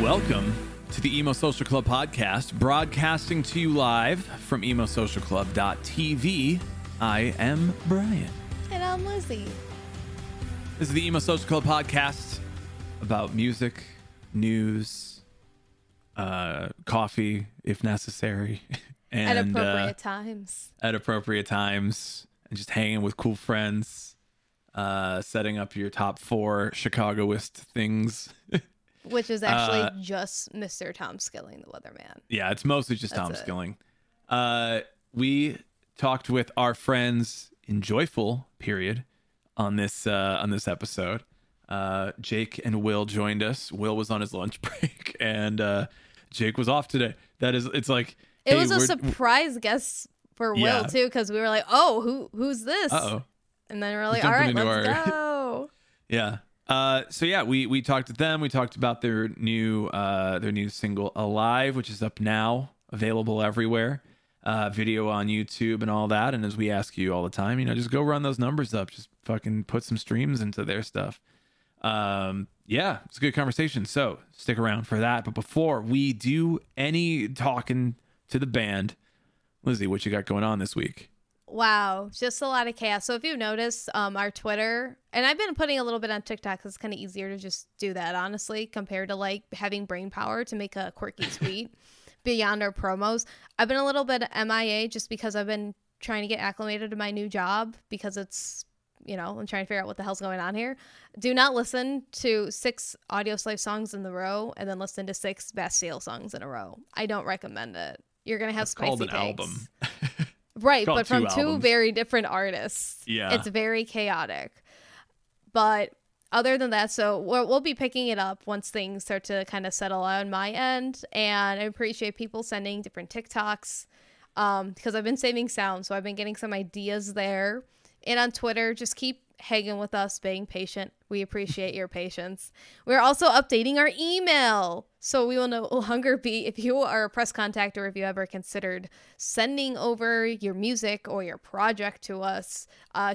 Welcome to the Emo Social Club podcast, broadcasting to you live from emosocialclub.tv. I am Brian. And I'm Lizzie. This is the Emo Social Club podcast about music, news, coffee, if necessary. And, at appropriate times. At appropriate times. And just hanging with cool friends, setting up your top four Chicagoist things. Which is actually just Mr. Tom Skilling, the weatherman. Yeah, it's mostly just Tom Skilling. We talked with our friends in Joyful, period, on this episode. Jake and Will joined us. Will was on his lunch break, and Jake was off today. That is, it's like... It was a surprise guest for Will, too, because we were like, oh, who's this? Uh-oh. And then we're like, all right, let's go. Yeah. So we talked to them. We talked about their new single Alive, which is up now, available everywhere, video on YouTube and all that. And as we ask you all the time, just go run those numbers up, just fucking put some streams into their stuff. It's a good conversation. So stick around for that. But before we do any talking to the band, Lizzie, what you got going on this week? Wow, just a lot of chaos. So if you notice, our Twitter, and I've been putting a little bit on TikTok because it's kind of easier to just do that, honestly, compared to like having brain power to make a quirky tweet beyond our promos. I've been a little bit MIA just because I've been trying to get acclimated to my new job because it's, I'm trying to figure out what the hell's going on here. Do not listen to 6 Audioslave songs in a row and then listen to 6 Bastille songs in a row. I don't recommend it. You're going to have spicy takes. Album. Right, but from two very different artists. Yeah. It's very chaotic. But other than that, so we'll be picking it up once things start to kind of settle on my end. And I appreciate people sending different TikToks because I've been saving sound. So I've been getting some ideas there. And on Twitter, just keep hanging with us, being patient. We appreciate your patience. We're also updating our email, so we will no longer be, if you are a press contact or if you ever considered sending over your music or your project to us,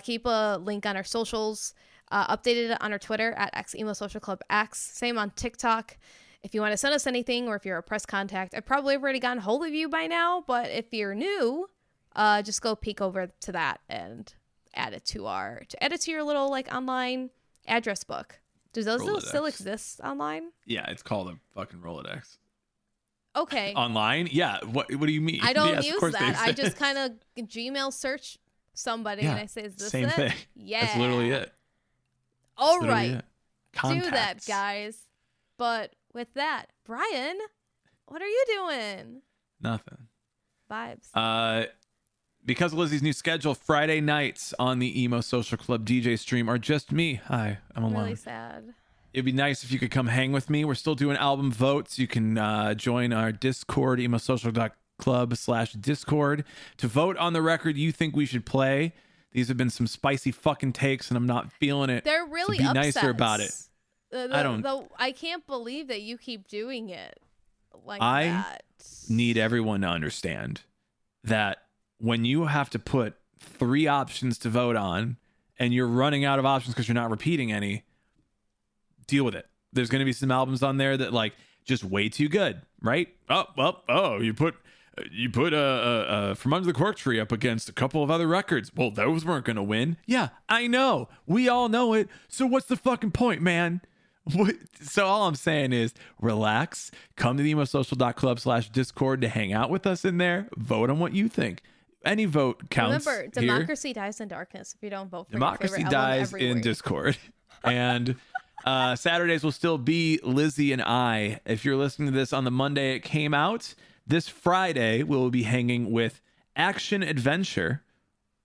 keep a link on our socials, updated on our Twitter at @EmoSocialClubX, same on TikTok. If you want to send us anything or if you're a press contact, I've probably already gotten hold of you by now, but if you're new, just go peek over to that and add it to your little like online address book. Do those still exist online? Yeah, it's called a fucking Rolodex. Okay. Online? Yeah. What do you mean? I don't use that. I just kind of Gmail search somebody and I say, is this it? Thing. Yeah. That's literally it. All right. Literally it. Do that, guys. But with that, Brian, what are you doing? Nothing. Vibes. Because of Lizzie's new schedule, Friday nights on the Emo Social Club DJ stream are just me. Hi, I'm alone. Really sad. It'd be nice if you could come hang with me. We're still doing album votes. You can join our Discord, emosocial.club/Discord, to vote on the record you think we should play. These have been some spicy fucking takes, and I'm not feeling it. They're really upset. Be nicer about it. I can't believe that you keep doing it like that. I need everyone to understand that when you have to put 3 options to vote on and you're running out of options because you're not repeating any, deal with it. There's going to be some albums on there that like just way too good, right? You put From Under the Cork Tree up against a couple of other records. Well, those weren't going to win. Yeah, I know. We all know it. So what's the fucking point, man? What? So all I'm saying is relax, come to the emosocial.club/Discord to hang out with us in there. Vote on what you think. Any vote counts. Remember, democracy dies in darkness if you don't vote for democracy. Your favorite album dies in Discord. And Saturdays will still be Lizzie and I. If you're listening to this on the Monday it came out, this Friday we'll be hanging with Action Adventure,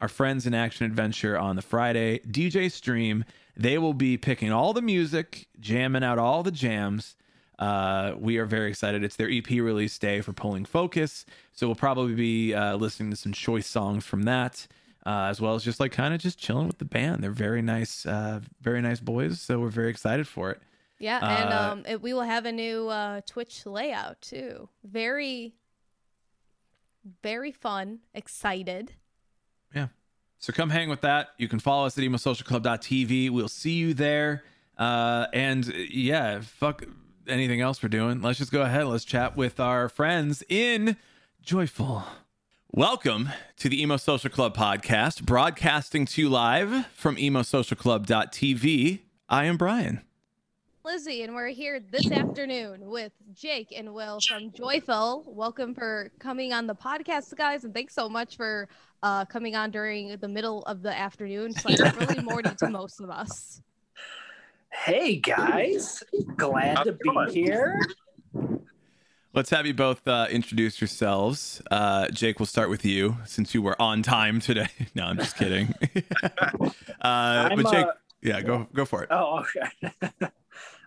our friends in Action Adventure on the Friday DJ stream. They will be picking all the music, jamming out all the jams. We are very excited. It's their EP release day for Pulling Focus. So we'll probably be listening to some choice songs from that. as well as just like kind of just chilling with the band. They're very nice boys. So we're very excited for it. Yeah. And we will have a new Twitch layout too. Very, very fun. Excited. Yeah. So come hang with that. You can follow us at emosocialclub.tv. We'll see you there. And yeah, fuck anything else we're doing. Let's just go ahead. Let's chat with our friends in Joyful. Welcome to the Emo Social Club podcast, broadcasting to you live from emosocialclub.tv. I am Brian. Lizzie, and we're here this afternoon with Jake and Will from Joyful. Welcome for coming on the podcast, guys, and thanks so much for coming on during the middle of the afternoon. It's like early morning to most of us. Hey, guys. Glad to be here. Let's have you both introduce yourselves. Jake, we'll start with you since you were on time today. No, I'm just kidding. But Jake, yeah, go for it. Oh, okay.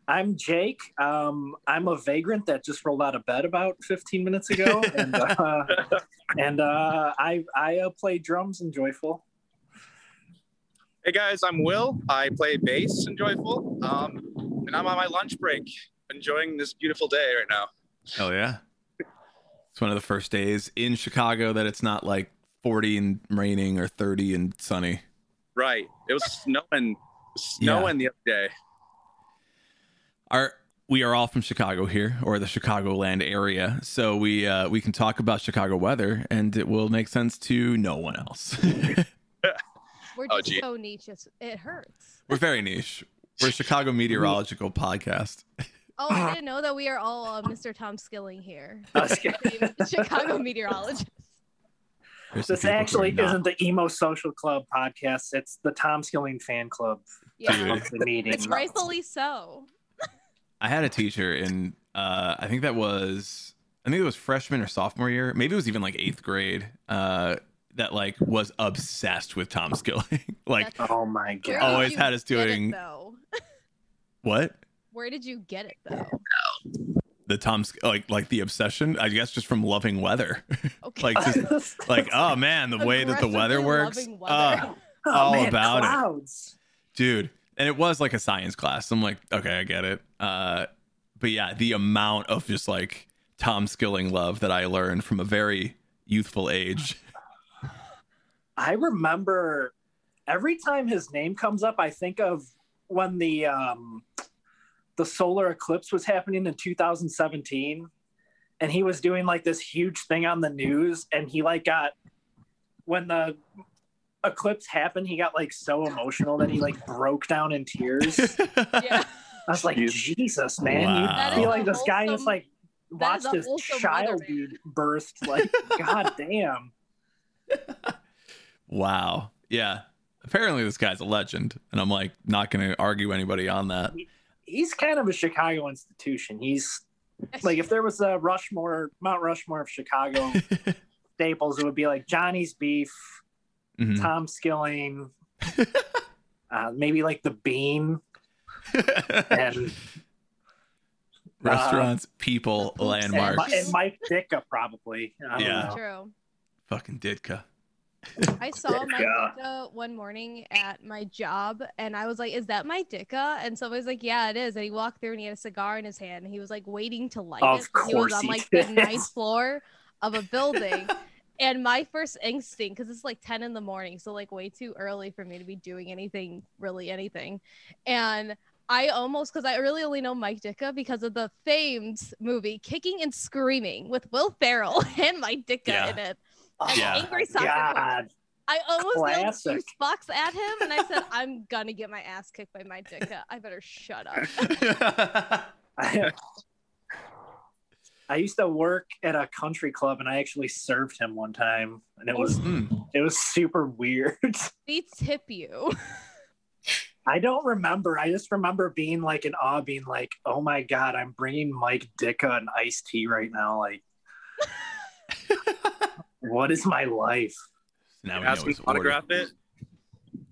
I'm Jake. I'm a vagrant that just rolled out of bed about 15 minutes ago, and I play drums in Joyful. Hey guys, I'm Will. I play bass in Joyful, and I'm on my lunch break, enjoying this beautiful day right now. Hell yeah! It's one of the first days in Chicago that it's not like 40 and raining or 30 and sunny. Right. It was snowing the other day. We are all from Chicago here, or the Chicagoland area, so we can talk about Chicago weather, and it will make sense to no one else. We're just so niche, it hurts. We're very niche. We're a Chicago meteorological podcast. Oh, I didn't know that we are all Mr. Tom Skilling here. Chicago meteorologist. This actually isn't the Emo Social Club podcast. It's the Tom Skilling fan club. Yeah, it's rightfully so. I had a teacher in, I think it was freshman or sophomore year. Maybe it was even like eighth grade. That like was obsessed with Tom Skilling. Like, oh my god, always had us doing. What? Where did you get it though? The Tom like the obsession, I guess, just from loving weather. Okay. Oh man, the way that the weather works. Weather. About clouds. It, dude. And it was like a science class. I'm like, okay, I get it. But yeah, the amount of just like Tom Skilling love that I learned from a very youthful age. I remember every time his name comes up, I think of when the solar eclipse was happening in 2017, and he was doing like this huge thing on the news, and he like got, when the eclipse happened, he got like so emotional that he like broke down in tears. Yeah. I was like, Jesus, man. Wow. You feel like this guy just like watched his child be birthed. Like, god damn. Wow. Yeah. Apparently this guy's a legend, and I'm like not gonna argue anybody on that. He's kind of a Chicago institution. He's like, if there was a Mount Rushmore of Chicago staples, it would be like Johnny's Beef, mm-hmm. Tom Skilling, maybe like the Bean, and restaurants, people, landmarks, and Mike Ditka probably. Yeah, true. Fucking Ditka. I saw Mike Ditka one morning at my job, and I was like, "Is that Mike Ditka?" And somebody's like, "Yeah, it is." And he walked through, and he had a cigar in his hand, and he was like waiting to light it. He was on like the ninth floor of a building. And my first instinct, because it's like 10 in the morning, so like way too early for me to be doing anything, really anything. And I almost, because I really only know Mike Ditka because of the famed movie Kicking and Screaming with Will Ferrell and Mike Ditka in it. And angry soccer coach. I almost yelled "Xbox" at him, and I said, "I'm gonna get my ass kicked by Mike Ditka. I better shut up." I used to work at a country club, and I actually served him one time, and it was super weird. They tip you. I don't remember. I just remember being like in awe, being like, "Oh my god, I'm bringing Mike Ditka an iced tea right now." Like, what is my life? Now we know autograph it.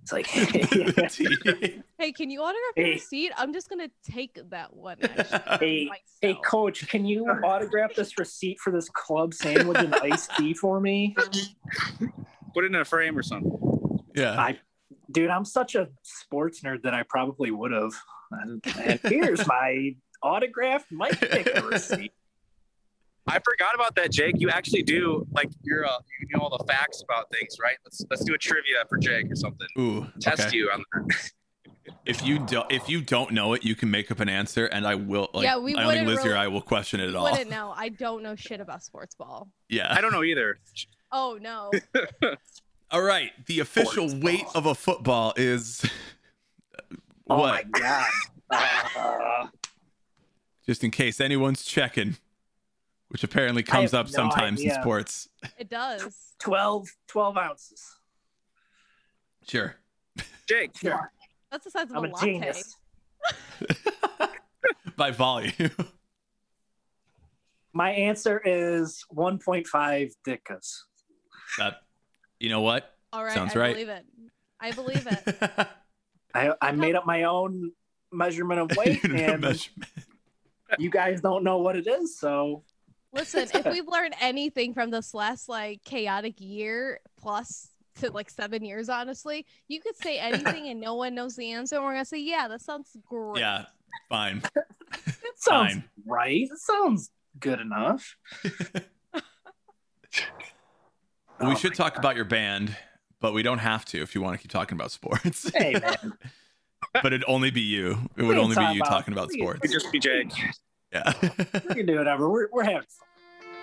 It's like, hey, can you autograph your receipt? I'm just gonna take that one. Actually, hey, coach, can you autograph this receipt for this club sandwich and iced tea for me? Put it in a frame or something. Yeah. Dude, I'm such a sports nerd that I probably would have. And here's my autographed Mike Ditka receipt. I forgot about that, Jake. You actually do, like, you know all the facts about things, right? Let's do a trivia for Jake or something. Ooh, test you on that. If you don't know it, you can make up an answer, and I will. Like, yeah, I don't think Liz here I will question it at all. No, I don't know shit about sports ball. Yeah, I don't know either. Oh no. All right, the official sports weight ball of a football is what? Oh my god! Just in case anyone's checking, which apparently comes up sometimes in sports. It does. 12 ounces. Sure. Jake. Sure. That's the size of a latte. Genius. By volume. My answer is 1.5 Ditkas. You know what? All right. Sounds right. I believe it. I made up my own measurement of weight, and you guys don't know what it is, so. Listen, if we've learned anything from this last chaotic year plus to 7 years, honestly, you could say anything and no one knows the answer, and we're gonna say, yeah, that sounds great. Yeah, fine. It sounds fine. Right. It sounds good enough. We should talk about your band, but we don't have to if you want to keep talking about sports. Hey man. But it'd only be you. It would only be you talking about sports. It'd just be Jake. Yeah. We can do whatever. We're having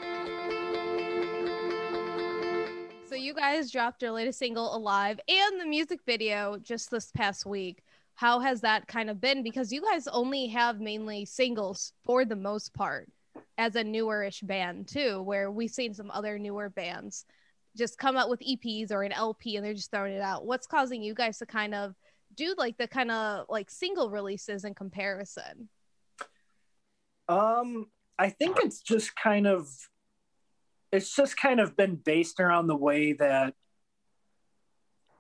fun. So you guys dropped your latest single, Alive, and the music video just this past week. How has that kind of been? Because you guys only have mainly singles for the most part as a newer-ish band too, where we've seen some other newer bands just come out with EPs or an LP and they're just throwing it out. What's causing you guys to kind of do the single releases in comparison? I think it's just kind of been based around the way that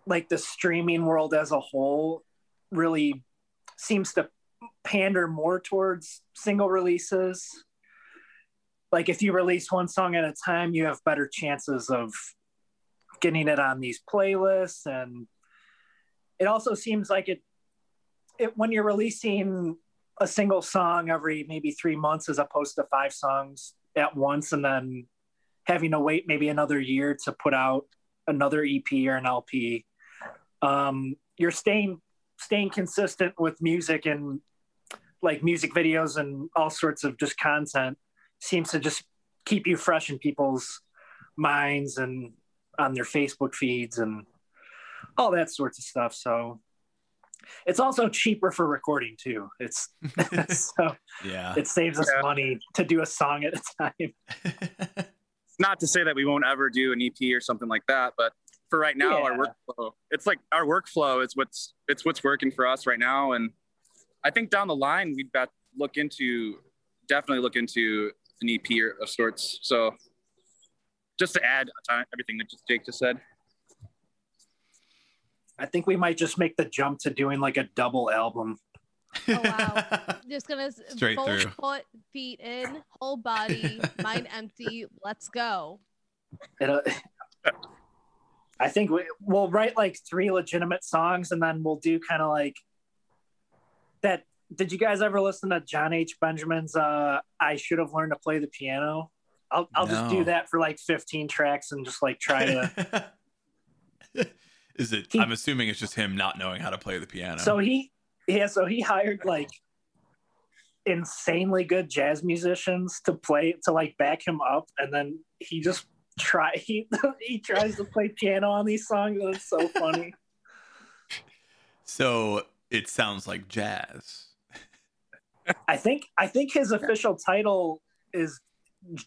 the streaming world as a whole really seems to pander more towards single releases. If you release one song at a time, you have better chances of getting it on these playlists. And it also seems like it when you're releasing a single song every maybe 3 months as opposed to 5 songs at once, and then having to wait maybe another year to put out another EP or an LP. You're staying consistent with music, and music videos and all sorts of just content seems to just keep you fresh in people's minds and on their Facebook feeds and all that sorts of stuff. So it's also cheaper for recording too. It's so yeah, it saves us money to do a song at a time. Not to say that we won't ever do an EP or something like that, but for right now, our workflow is what's working for us right now. And I think down the line, we'd definitely look into an EP of sorts. So just to add everything that Jake just said. I think we might just make the jump to doing a double album. Oh wow. Just gonna straight full through. Foot, feet in, whole body, mind empty, let's go. I think we'll write 3 legitimate songs, and then we'll do kind of that. Did you guys ever listen to John H. Benjamin's I Should Have Learned to Play the Piano? I'll just do that for 15 tracks and just try to Is it I'm assuming it's just him not knowing how to play the piano. So he hired insanely good jazz musicians to play to back him up, and then he just tries to play piano on these songs, and it's so funny. So it sounds like jazz. I think his official title is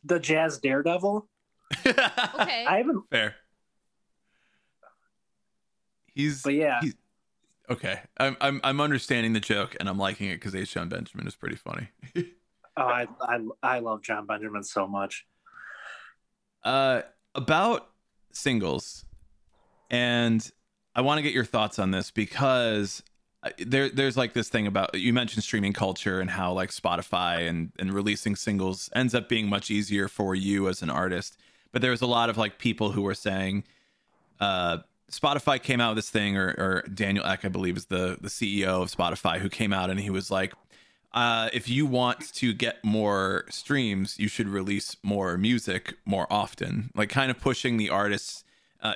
the Jazz Daredevil. Okay, I haven't fair. He's okay, I'm understanding the joke, and I'm liking it because H. John Benjamin is pretty funny. I love John Benjamin so much. About singles, and I want to get your thoughts on this because there's this thing about, you mentioned streaming culture and how Spotify and releasing singles ends up being much easier for you as an artist, but there was a lot of people who were saying Spotify came out with this thing, or Daniel Ek, I believe, is the CEO of Spotify, who came out and he was like, if you want to get more streams, you should release more music more often. Like, kind of pushing the artists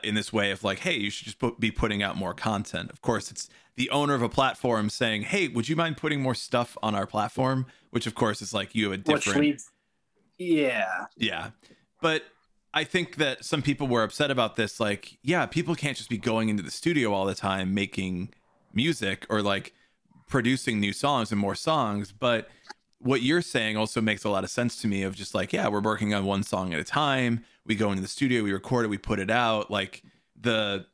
in this way of like, hey, you should just be putting out more content. Of course, it's the owner of a platform saying, hey, would you mind putting more stuff on our platform? Which, of course, is like, you have a different... Yeah. But I think that some people were upset about this. Like, yeah, people can't just be going into the studio all the time making music or like producing new songs and more songs. But what you're saying also makes a lot of sense to me of just like, yeah, we're working on one song at a time. We go into the studio, we record it, we put it out. Like the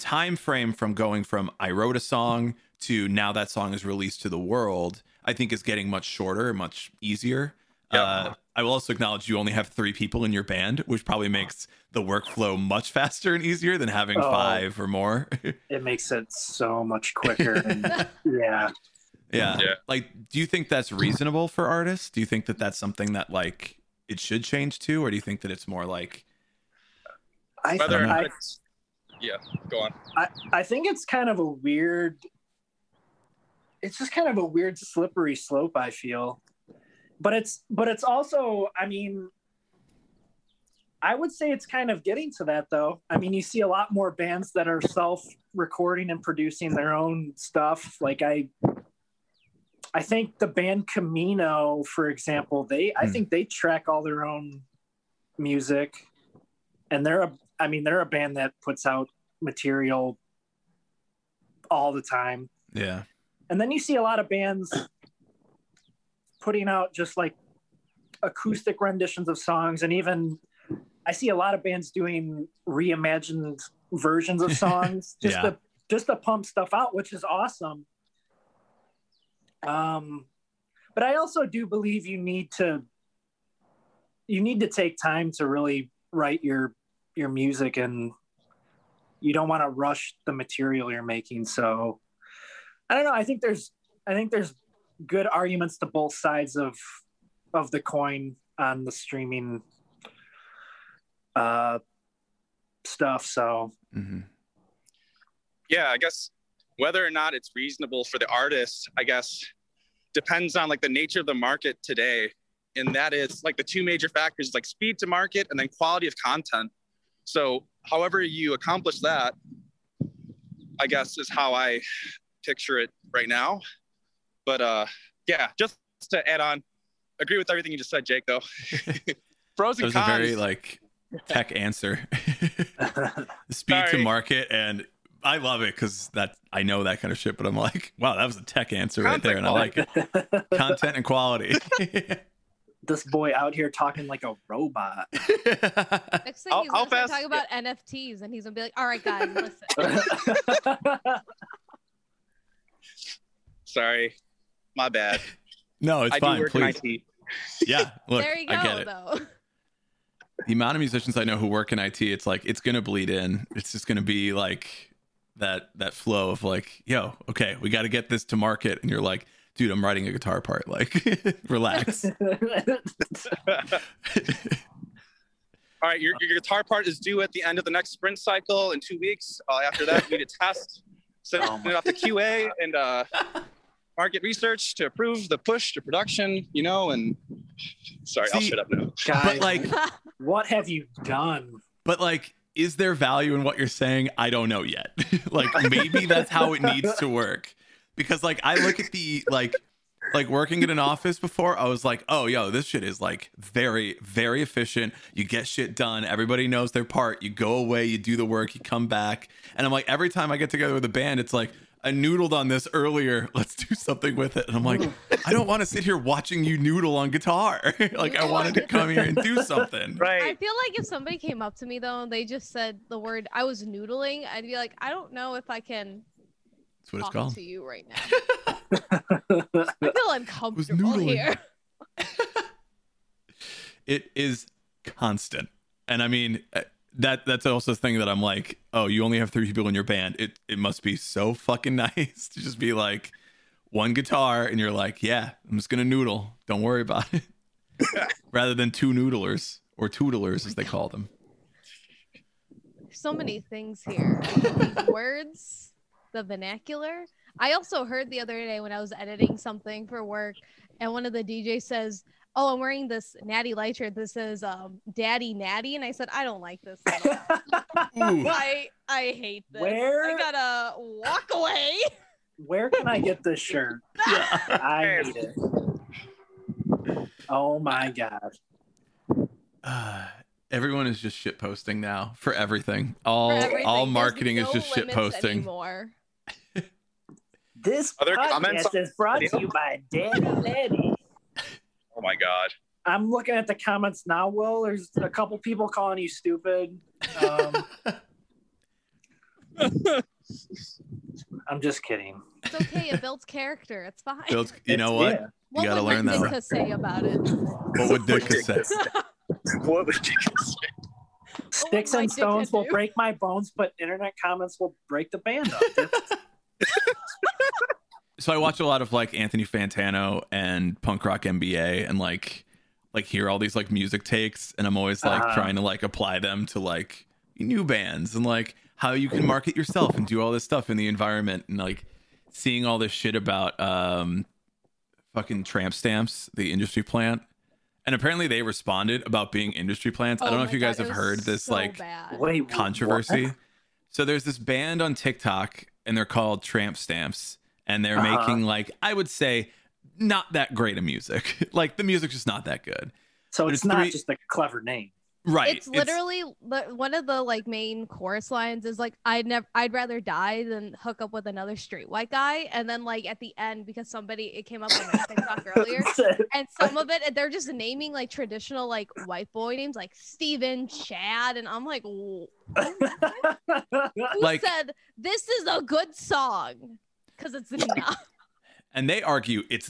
time frame from going from I wrote a song to now that song is released to the world, I think is getting much shorter, much easier. Yep. I will also acknowledge you only have 3 people in your band, which probably makes the workflow much faster and easier than having 5 or more. It makes it so much quicker. And, yeah. Like, do you think that's reasonable for artists? Do you think that that's something that like it should change to, or do you think that it's more like? I think it's kind of a weird. It's just kind of a weird slippery slope, I feel. But it's also, I mean, I would say it's kind of getting to that, though. I mean, you see a lot more bands that are self-recording and producing their own stuff. Like, I think the band Camino, for example, I think they track all their own music. And they're a band that puts out material all the time. Yeah. And then you see a lot of bands putting out just like acoustic renditions of songs, and even I see a lot of bands doing reimagined versions of songs just to pump stuff out, which is awesome. But I also do believe you need to take time to really write your music, and you don't want to rush the material you're making. So I don't know. I think there's good arguments to both sides of the coin on the streaming stuff. So I guess whether or not it's reasonable for the artist, I guess, depends on like the nature of the market today. And that is like the 2 major factors, like speed to market and then quality of content. So however you accomplish that, I guess, is how I picture it right now. But just to add on, agree with everything you just said, Jake, though. Pros and cons. That was a very like tech answer. Speed to market, and I love it because that I know that kind of shit, but I'm like, wow, that was a tech answer right there, and I like it. Content and quality. This boy out here talking like a robot. Next thing he's going to talk about NFTs, and he's going to be like, all right, guys, listen. Sorry. My bad. No, it's fine. Please. Yeah, look, there you go, I get it. Though. The amount of musicians I know who work in IT, it's like it's gonna bleed in. It's just gonna be like that flow of like, yo, okay, we got to get this to market, and you're like, dude, I'm writing a guitar part. Like, relax. All right, your guitar part is due at the end of the next sprint cycle in 2 weeks. After that, we need to test, send it off to QA, and market research to approve the push to production, you know, and sorry, I'll shut up now. Guys, but like, what have you done? But like, is there value in what you're saying? I don't know yet. Like, maybe that's how it needs to work. Because like, I look at the like working in an office before, I was like, oh, yo, this shit is like very, very efficient. You get shit done. Everybody knows their part. You go away, you do the work, you come back. And I'm like, every time I get together with a band, it's like, I noodled on this earlier. Let's do something with it. And I'm like, I don't want to sit here watching you noodle on guitar. Like, I wanted to come here and do something. Right. I feel like if somebody came up to me, though, and they just said the word, I was noodling, I'd be like, I don't know if I can talk to you right now. I feel uncomfortable here. It is constant. And I mean... That's also the thing that I'm like, oh, you only have 3 people in your band. It must be so fucking nice to just be like one guitar, and you're like, yeah, I'm just gonna noodle. Don't worry about it. Rather than 2 noodlers or tootlers, as they call them. so many things here. Words, the vernacular. I also heard the other day when I was editing something for work, and one of the DJs says, "Oh, I'm wearing this natty light shirt. This is Daddy Natty," and I said, "I don't like this at all." I hate this. I gotta walk away. Where can I get this shirt? I need it. Oh my god. Everyone is just shit posting now for everything. All marketing is just shit posting. This podcast is brought to you by Daddy Natty. Oh my god. I'm looking at the comments now, Will. There's a couple people calling you stupid. I'm just kidding. It's okay. It builds character. It's fine. You know what? Yeah. You gotta learn that. What would Ditka say about it? What would Ditka say? What would Ditka say? Sticks and stones will break my bones, but internet comments will break the band up. So I watch a lot of like Anthony Fantano and Punk Rock NBA, and like hear all these like music takes, and I'm always like trying to like apply them to like new bands and like how you can market yourself and do all this stuff in the environment, and like seeing all this shit about fucking Tramp Stamps, the industry plant, and apparently they responded about being industry plants. I don't know if you guys have heard this controversy. What? So there's this band on TikTok and they're called Tramp Stamps. And they're making, like, I would say, not that great of music. Like, the music's just not that good. So it's not just a clever name. Right. It's literally one of the, like, main chorus lines is, like, I'd rather die than hook up with another straight white guy. And then, like, at the end, because it came up on my TikTok earlier. And some of it, they're just naming, like, traditional, like, white boy names, like Steven, Chad. And I'm like, who said, this is a good song? Because it's enough. And they argue it's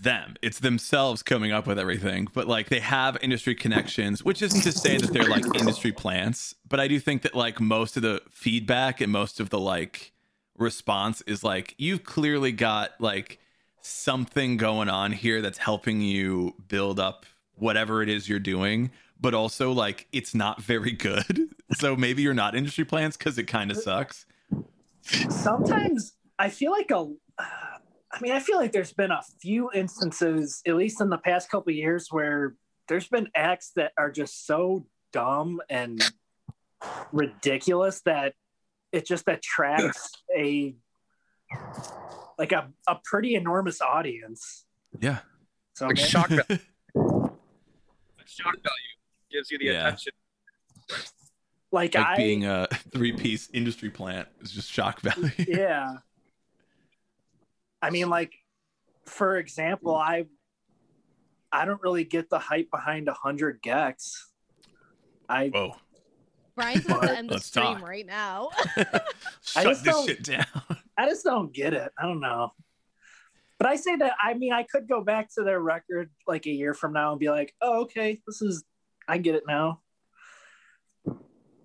themselves coming up with everything, but like they have industry connections, which isn't to say that they're like industry plants, but I do think that like most of the feedback and most of the like response is like, you've clearly got like something going on here that's helping you build up whatever it is you're doing, but also like it's not very good. So maybe you're not industry plants because it kind of sucks. Sometimes I feel like I feel like there's been a few instances, at least in the past couple of years, where there's been acts that are just so dumb and ridiculous that it just attracts a pretty enormous audience. Yeah. So like shock value. Shock value gives you the attention. Like being a three-piece industry plant is just shock value. Yeah. I mean, like, for example, I don't really get the hype behind 100 gecs. Whoa. Brian's about to end the stream right now. Shut this shit down. I just don't get it. I don't know. But I say that, I mean, I could go back to their record like a year from now and be like, oh, okay, I get it now.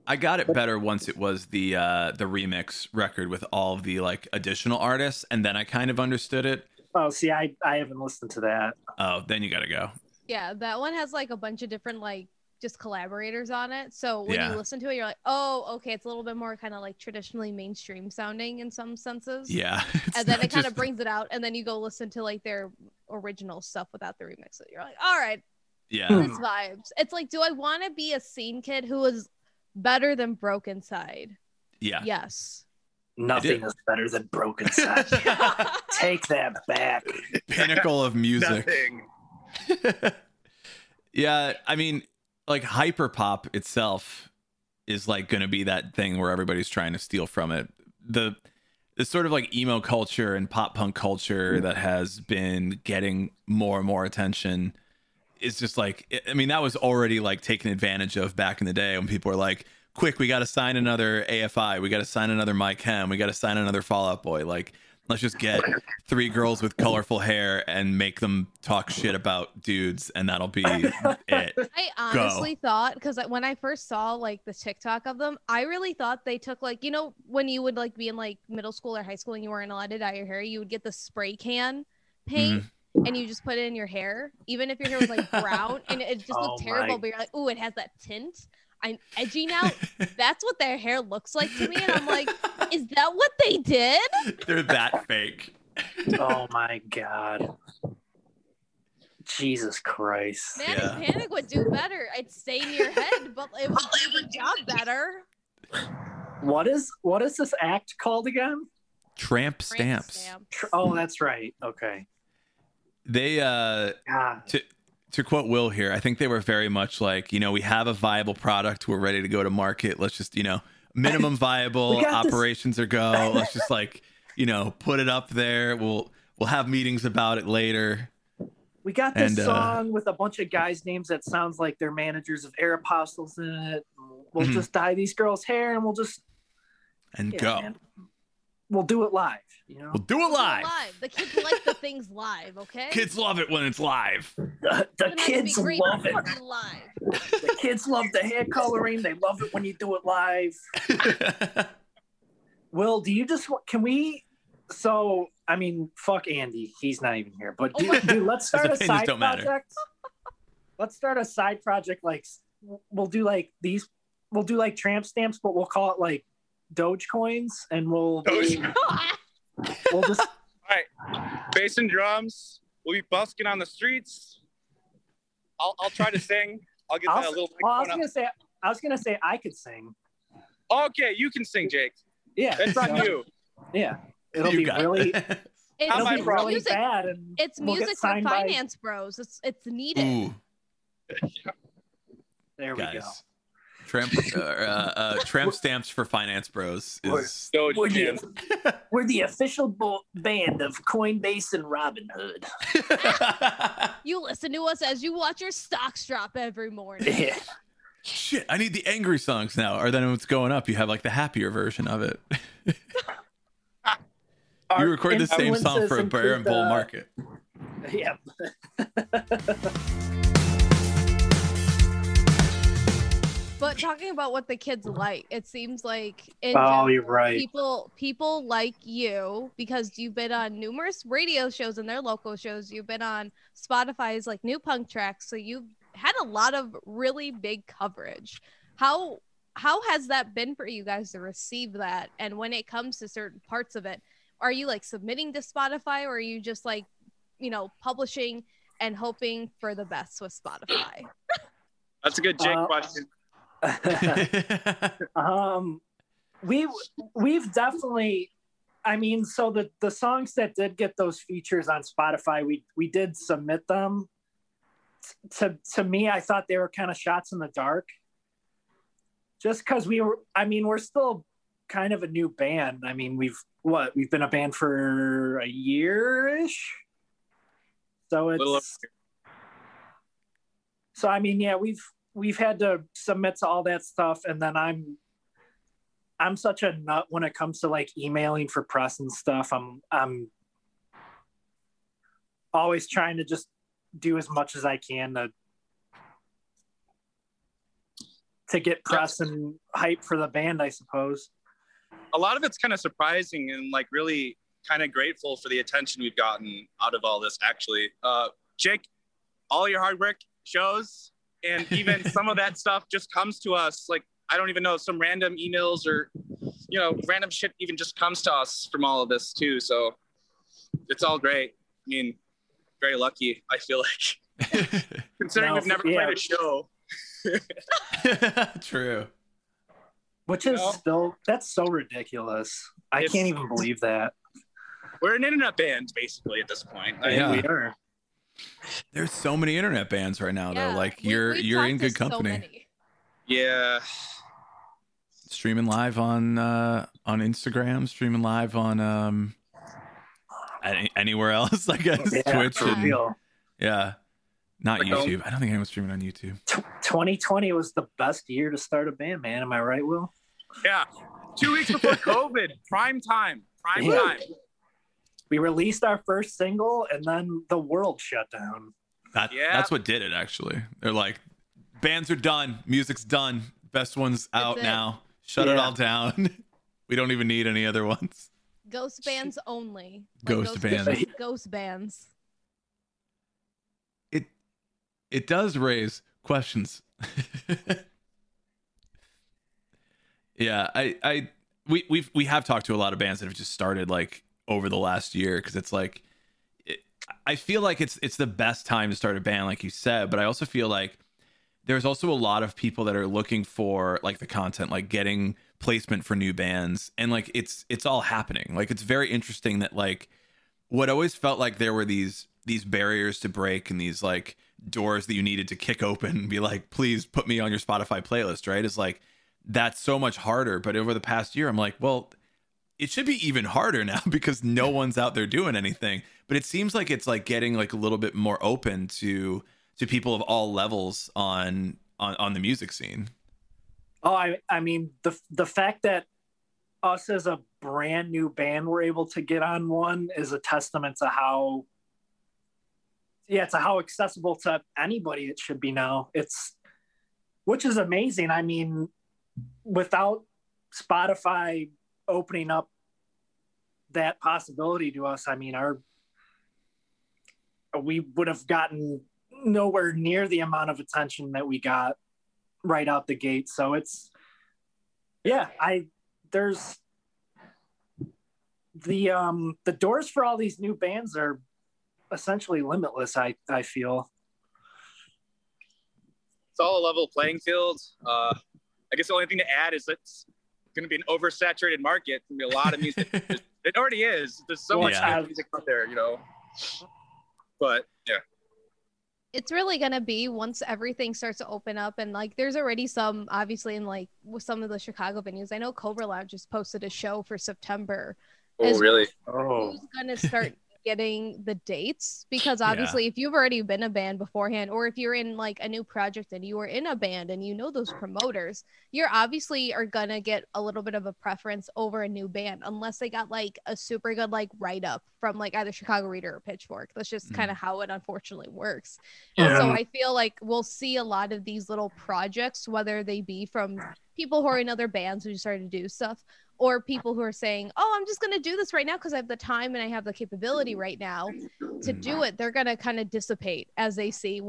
I got it better once it was the remix record with all of the like additional artists, and then I kind of understood it. Oh, see, I haven't listened to that. Oh, then you gotta go. Yeah, that one has like a bunch of different like just collaborators on it. So when you listen to it, you're like, oh, okay, it's a little bit more kind of like traditionally mainstream sounding in some senses. Yeah. And then it kind of brings it out, and then you go listen to like their original stuff without the remix. So you're like, all right. Yeah. It's vibes. It's like, do I want to be a scene kid who is better than Broke Inside? Yeah. Yes. Nothing is better than Broke Inside. Take that back. Pinnacle of music. Nothing. Yeah, I mean, like hyperpop itself is like going to be that thing where everybody's trying to steal from it. The sort of like emo culture and pop punk culture that has been getting more and more attention. It's just like, I mean, that was already like taken advantage of back in the day when people were like, quick, we got to sign another AFI. We got to sign another Mike Hem. We got to sign another Fall Out Boy. Like, let's just get three girls with colorful hair and make them talk shit about dudes. And that'll be it. I honestly thought, because when I first saw like the TikTok of them, I really thought they took like, you know, when you would like be in like middle school or high school and you weren't allowed to dye your hair, you would get the spray can paint. Mm-hmm. And you just put it in your hair, even if your hair was like brown, and it just looked terrible. But you're like, ooh, it has that tint. I'm edgy now. That's what their hair looks like to me. And I'm like, is that what they did? They're that fake. Oh my God. Jesus Christ. Man, yeah. Panic would do better. I'd stay in your head, but it would do the job better. What is this act called again? Tramp Stamps. Oh, that's right. Okay. They to quote Will here, I think they were very much like, you know, we have a viable product, we're ready to go to market. Let's just, you know, minimum viable operations are go. Let's just like, you know, put it up there. We'll have meetings about it later. We got this song with a bunch of guys' names that sounds like they're managers of Air Apostles in it. We'll just dye these girls' hair and we'll just... go. Man. We'll do it live, you know? We'll do it live. The kids like the things live, okay? Kids love it when it's live. The kids love it. The kids love the hair coloring. They love it when you do it live. Will, do you just... Can we... So... I mean, fuck Andy. He's not even here. But dude, let's start a side project. Matter. Let's start a side project. Like we'll do like these. We'll do like Tramp Stamps, but we'll call it like Dogecoins, and we'll just all right. Bass and drums. We'll be busking on the streets. I'll try to sing. I'll get that a little. I was gonna say I could sing. Okay, you can sing, Jake. Yeah, it's on you. Yeah. It'll be really, it'll be really bad. And it's music for finance bros. It's needed. There we go. Tramp Stamps for finance bros. We're the official band of Coinbase and Robinhood. You listen to us as you watch your stocks drop every morning. Yeah. Shit, I need the angry songs now. Or then when it's going up, you have like the happier version of it. You record the same song for a bear and bull market. Yeah. But talking about what the kids like, it seems like general, you're right. People like you because you've been on numerous radio shows and their local shows. You've been on Spotify's like new punk tracks, so you've had a lot of really big coverage. How has that been for you guys to receive that? And when it comes to certain parts of it, are you like submitting to Spotify, or are you just like, you know, publishing and hoping for the best with Spotify? That's a good Jake question. We've definitely, I mean, so the songs that did get those features on Spotify, we did submit them. To me, I thought they were kind of shots in the dark. Just because we're still kind of a new band. I mean, we've been a band for a year-ish. So it's... So, I mean, yeah, we've had to submit to all that stuff. And then I'm such a nut when it comes to like emailing for press and stuff. I'm always trying to just do as much as I can to get press and hype for the band, I suppose. A lot of it's kind of surprising and like really kind of grateful for the attention we've gotten out of all this, actually. Jake, all your hard work shows, and even some of that stuff just comes to us. Like, I don't even know, some random emails or, you know, random shit even just comes to us from all of this too. So it's all great. I mean, very lucky, I feel like. Considering we've never played a show. True. Which is still, that's so ridiculous. I can't even believe that. We're an internet band, basically, at this point. Yeah. We are. There's so many internet bands right now, though. Like, you're in good company. So yeah. Streaming live on Instagram, streaming live on anywhere else, I guess. Yeah, Twitch. And, yeah. Not YouTube. I don't think anyone's streaming on YouTube. 2020 was the best year to start a band, man. Am I right, Will? Yeah. 2 weeks before COVID. Prime time. We released our first single, and then the world shut down. That's what did it, actually. They're like, bands are done. Music's done. Best one's out now. Shut it all down. We don't even need any other ones. Ghost bands only. Ghost bands. It does raise questions. Yeah, we have talked to a lot of bands that have just started like over the last year, because it's like I feel like it's the best time to start a band, like you said, but I also feel like there's also a lot of people that are looking for like the content, like getting placement for new bands, and like it's all happening. Like it's very interesting that like what always felt like there were these barriers to break and these like doors that you needed to kick open and be like, please put me on your Spotify playlist, right? It's like that's so much harder. But over the past year, I'm like, well, it should be even harder now because no one's out there doing anything. But it seems like it's like getting like a little bit more open to people of all levels on the music scene. Oh, I mean, the fact that us as a brand new band were able to get on one is a testament to how, yeah, to how accessible to anybody it should be now. It's, which is amazing. I mean, without Spotify opening up that possibility to us, I mean, we would have gotten nowhere near the amount of attention that we got right out the gate. So it's, yeah, there's the doors for all these new bands are essentially limitless. I feel it's all a level playing field. I guess the only thing to add is it's going to be an oversaturated market. It's going to be a lot of music. It already is. There's so much music out there, you know. But yeah, it's really going to be once everything starts to open up, and like there's already some, obviously, in like with some of the Chicago venues. I know Cobra Lounge just posted a show for September. Oh, really? Oh, who's going to start getting the dates? Because obviously if you've already been a band beforehand, or if you're in like a new project and you were in a band and you know those promoters, you're obviously are gonna get a little bit of a preference over a new band unless they got like a super good like write-up from like either Chicago Reader or Pitchfork. That's just kind of how it unfortunately works. And so I feel like we'll see a lot of these little projects, whether they be from people who are in other bands who just started to do stuff, or people who are saying, oh, I'm just going to do this right now because I have the time and I have the capability right now to do it. They're going to kind of dissipate as they see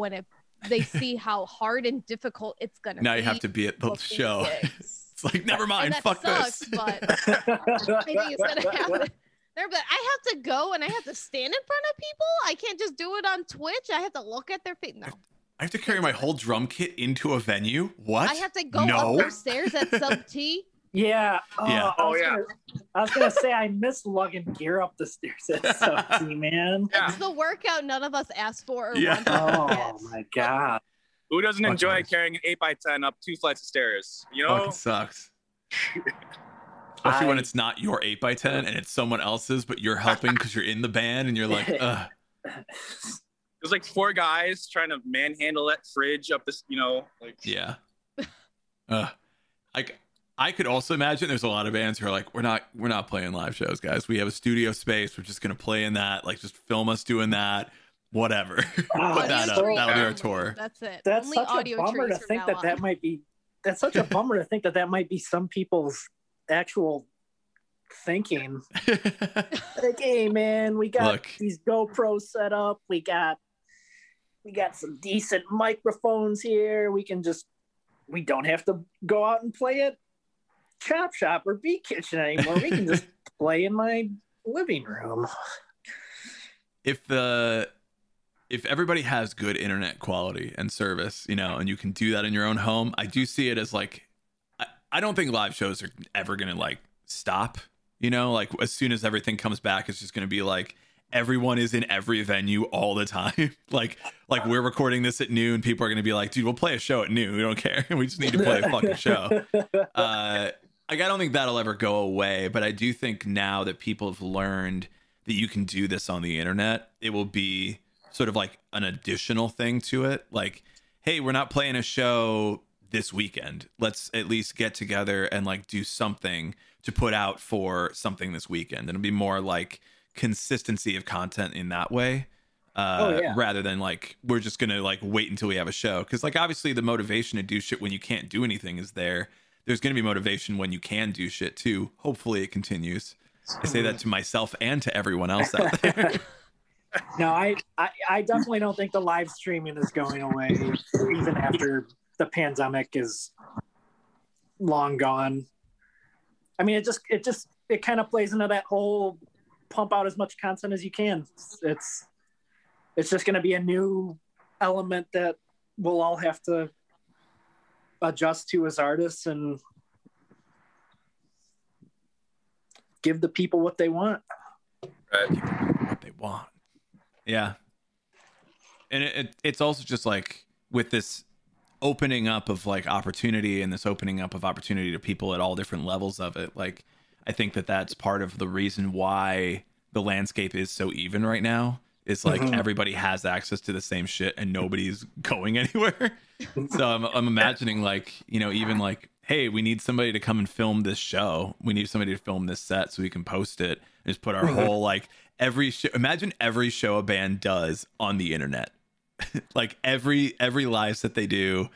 they see how hard and difficult it's going to be. Now you have to be at the show. It's like, never mind, fuck sucks, this. But I think it's going to happen. But I have to go and I have to stand in front of people? I can't just do it on Twitch? I have to look at their feet? No. I have to carry my whole drum kit into a venue? What? I have to go up those stairs at Sub T? Yeah. I was gonna say I miss lugging gear up the stairs at Subsea, man. It's the workout none of us asked for. Oh my god. Who doesn't enjoy carrying an 8x10 up 2 flights of stairs? You know, it sucks. Especially when it's not your 8x10 and it's someone else's, but you're helping because you're in the band and you're like, ugh. There's like 4 guys trying to manhandle that fridge up this, you know, like I could also imagine there's a lot of bands who are like, we're not playing live shows, guys. We have a studio space. We're just going to play in that. Like, just film us doing that. Whatever. Put that up. That'll be our tour. That's it. That's such a bummer to think that might be some people's actual thinking. Like, hey, man, we got these GoPros set up. We got some decent microphones here. We don't have to go out and play it. Chop Shop or Beat Kitchen anymore. We can just play in my living room. If everybody has good internet quality and service, you know, and you can do that in your own home, I do see it as like, I don't think live shows are ever going to like stop, you know, like as soon as everything comes back, it's just going to be like, everyone is in every venue all the time. like we're recording this at noon. People are going to be like, dude, we'll play a show at noon. We don't care. We just need to play a fucking show. Like, I don't think that'll ever go away, but I do think now that people have learned that you can do this on the internet, it will be sort of like an additional thing to it. Like, hey, we're not playing a show this weekend. Let's at least get together and like do something to put out for something this weekend. It'll be more like consistency of content in that way, rather than like, we're just going to like wait until we have a show. Cause like, obviously the motivation to do shit when you can't do anything is there. There's going to be motivation when you can do shit too. Hopefully it continues. I say that to myself and to everyone else out there. No, I definitely don't think the live streaming is going away even after the pandemic is long gone. I mean, it kind of plays into that whole pump out as much content as you can. It's just going to be a new element that we'll all have to adjust to as artists and give the people what they want. Right. What they want. Yeah. And it's also just like with this opening up of like opportunity and this opening up of opportunity to people at all different levels of it. Like, I think that that's part of the reason why the landscape is so even right now. It's like everybody has access to the same shit and nobody's going anywhere. So I'm imagining like, you know, even like, hey, we need somebody to come and film this show. We need somebody to film this set so we can post it and just put our whole, like, every show. Imagine every show a band does on the internet. Like every live set they do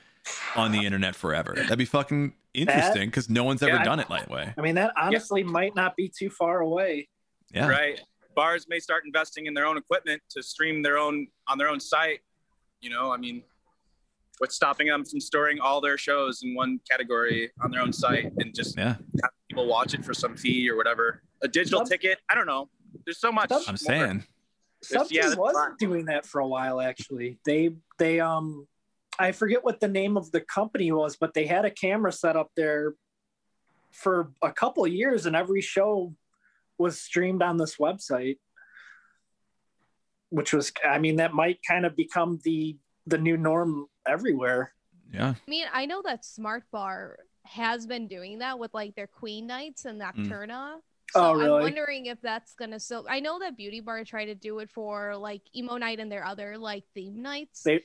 on the internet forever. That'd be fucking interesting because no one's ever done it that way. I mean, that honestly might not be too far away. Yeah. Right. Bars may start investing in their own equipment to stream on their own site. You know, I mean, what's stopping them from storing all their shows in one category on their own site and just have people watch it for some fee or whatever? A digital ticket? I don't know. There's so much. I'm saying. Something wasn't doing that for a while, actually. They I forget what the name of the company was, but they had a camera set up there for a couple of years, and every show was streamed on this website, which was, I mean, that might kind of become the new norm everywhere. Yeah. I mean, I know that Smart Bar has been doing that with like their Queen Nights and Nocturna. So oh, really? I'm wondering if that's going to still... I know that Beauty Bar tried to do it for, like, Emo Night and their other, like, theme nights. They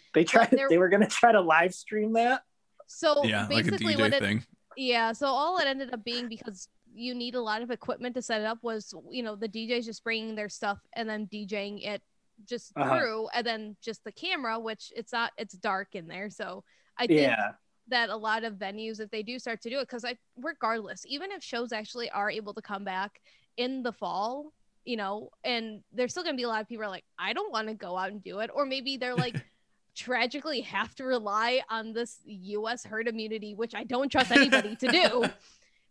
were going to try to live stream that? So yeah, basically like a DJ thing. Yeah, so all it ended up being, because you need a lot of equipment to set it up, was, you know, the DJs just bringing their stuff and then DJing it just through, and then just the camera, which it's dark in there. So I think... Yeah. That a lot of venues, if they do start to do it, because regardless, even if shows actually are able to come back in the fall, you know, and there's still going to be a lot of people are like, I don't want to go out and do it. Or maybe they're like, tragically have to rely on this U.S. herd immunity, which I don't trust anybody to do,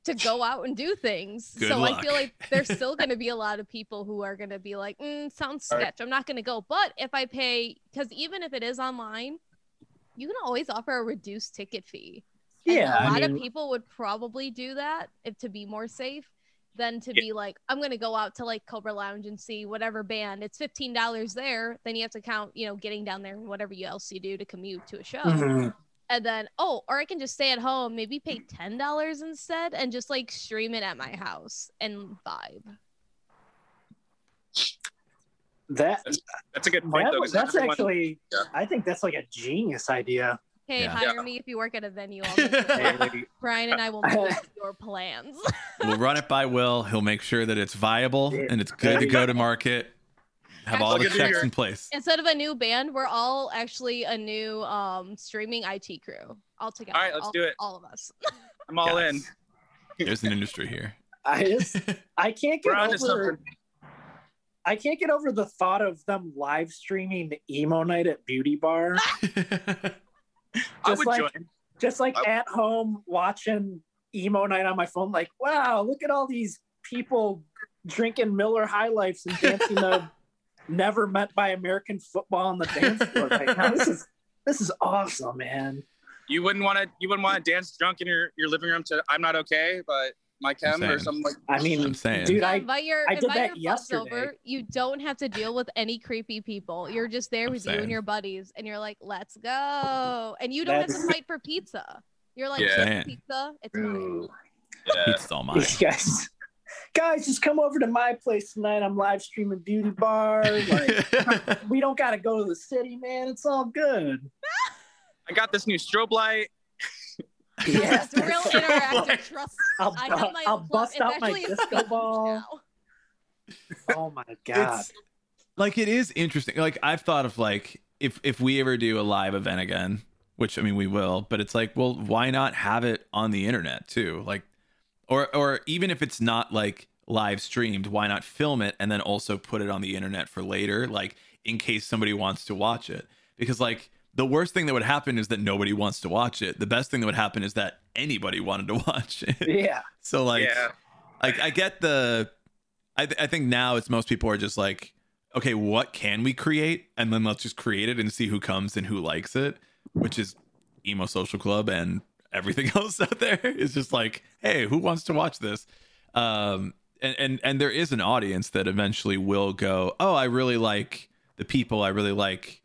to go out and do things. Good luck. I feel like there's still going to be a lot of people who are going to be like, sounds sketch. Right. I'm not going to go. But if I pay, because even if it is online, you can always offer a reduced ticket fee. Yeah. And a lot of people would probably do that if to be more safe than to be like, I'm going to go out to like Cobra Lounge and see whatever band. It's $15 there. Then you have to count, you know, getting down there and whatever else you do to commute to a show. Mm-hmm. And then, or I can just stay at home, maybe pay $10 instead and just like stream it at my house and vibe. That's a good point, though. That's actually, I think that's like a genius idea. Hey, hire me if you work at a venue. Brian and I will make your plans. We'll run it by Will. He'll make sure that it's viable and it's good to go to market. Have all the checks in place. Instead of a new band, we're all actually a new streaming IT crew all together. All right, let's do it. All of us. I'm all in. There's an industry here. I can't get over. I can't get over the thought of them live streaming the Emo Night at Beauty Bar. I would join. At home watching Emo Night on my phone, like, wow, look at all these people drinking Miller High Lifes and dancing the Never Met by American Football on the dance floor right now. This is awesome, man. You wouldn't want to dance drunk in your living room to I'm Not Okay, but Mike Hem or something like that. I mean, I'm saying. Dude, I did that yesterday. Over, you don't have to deal with any creepy people. You're just there you and your buddies, and you're like, let's go. And you don't have to fight for pizza. You're like, pizza, it's mine. Yeah. Pizza's all mine. Guys, just come over to my place tonight. I'm live streaming Beauty Bar. Like, we don't got to go to the city, man. It's all good. I got this new strobe light. Yes, real interactive. Trust. I'll bust out my disco ball. Oh my god! It's, like, it is interesting. Like, I've thought of like if we ever do a live event again, which I mean we will, but it's like, well, why not have it on the internet too? Like, or even if it's not like live streamed, why not film it and then also put it on the internet for later, like in case somebody wants to watch it? Because like, the worst thing that would happen is that nobody wants to watch it. The best thing that would happen is that anybody wanted to watch it. Yeah. So like, I get the, I think now it's most people are just like, okay, what can we create? And then let's just create it and see who comes and who likes it, which is Emo Social Club and everything else out there is just like, hey, who wants to watch this? And there is an audience that eventually will go, oh, I really like the people. I really like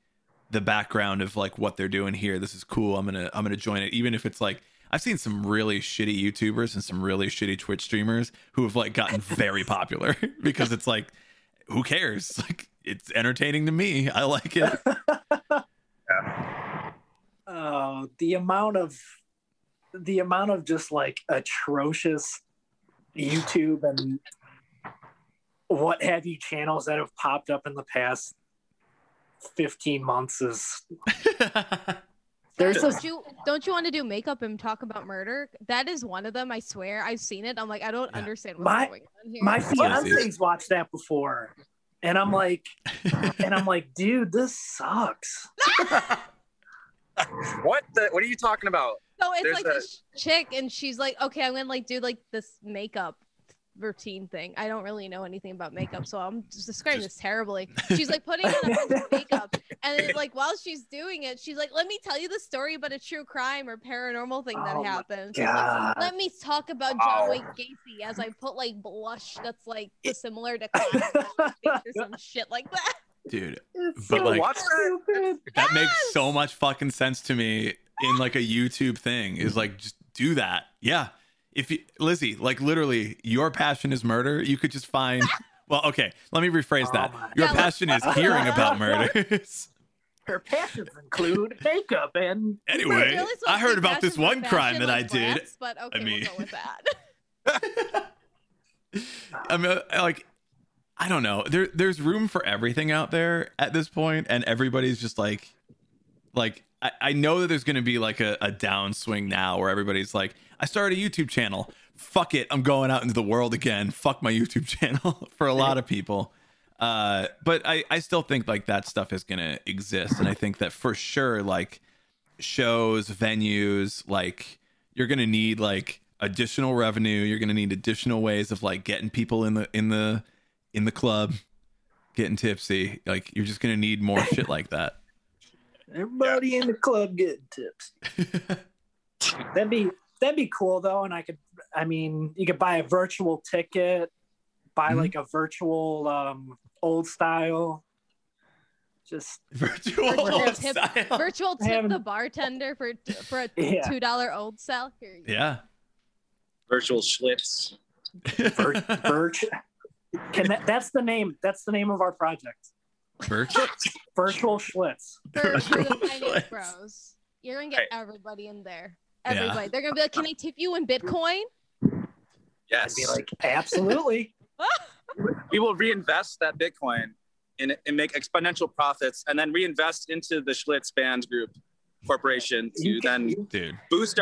the background of like what they're doing here. This is cool. I'm going to join it. Even if it's like, I've seen some really shitty YouTubers and some really shitty Twitch streamers who have like gotten very popular because it's like, who cares? Like, it's entertaining to me. I like it. Yeah. Oh, the amount of just like atrocious YouTube and what have you channels that have popped up in the past 15 months is Don't you want to do makeup and talk about murder? That is one of them. I swear I've seen it. I'm like, I don't understand what's going on here. My fiance's watched that before, and I'm like, dude, this sucks. What are you talking about? So it's this chick, and she's like, okay, I'm gonna like do like this makeup routine thing. I don't really know anything about makeup, so I'm just describing this terribly. She's like putting on a bunch of makeup, and then like while she's doing it, she's like, let me tell you the story about a true crime or paranormal thing that happened. Like, let me talk about John Wayne Gacy as I put like blush that's like similar to class or some shit like that. Dude, it's but so like that makes so much fucking sense to me in like a YouTube thing is like, just do that. Yeah. If you, Lizzie, like literally your passion is murder, you could just find, well, okay, let me rephrase that. Your passion is hearing about murders. Her passions include makeup and... Anyway, really I heard about this one crime that I did. Blacks, but okay, I mean, we'll go with that. I mean, like, I don't know. There's room for everything out there at this point, and everybody's just like, I know that there's going to be like a downswing now where everybody's like, I started a YouTube channel. Fuck it. I'm going out into the world again. Fuck my YouTube channel for a lot of people. But I still think like that stuff is going to exist. And I think that for sure, like shows, venues, like you're going to need like additional revenue. You're going to need additional ways of like getting people in the club, getting tipsy. Like you're just going to need more shit like that. Everybody in the club getting tipsy. That'd be cool though, and you could buy a virtual ticket, buy like a virtual old style, just virtual tip the bartender for a $2 old style. Virtual schlips. That's the name. That's the name of our project. Virtual Schlitz. Virtual Bros. You're going to get everybody in there. Everybody. Yeah. They're going to be like, can I tip you in Bitcoin? Yes. I'd be like, absolutely. We will reinvest that Bitcoin and make exponential profits and then reinvest into the Schlitz Bands Group Corporation boost our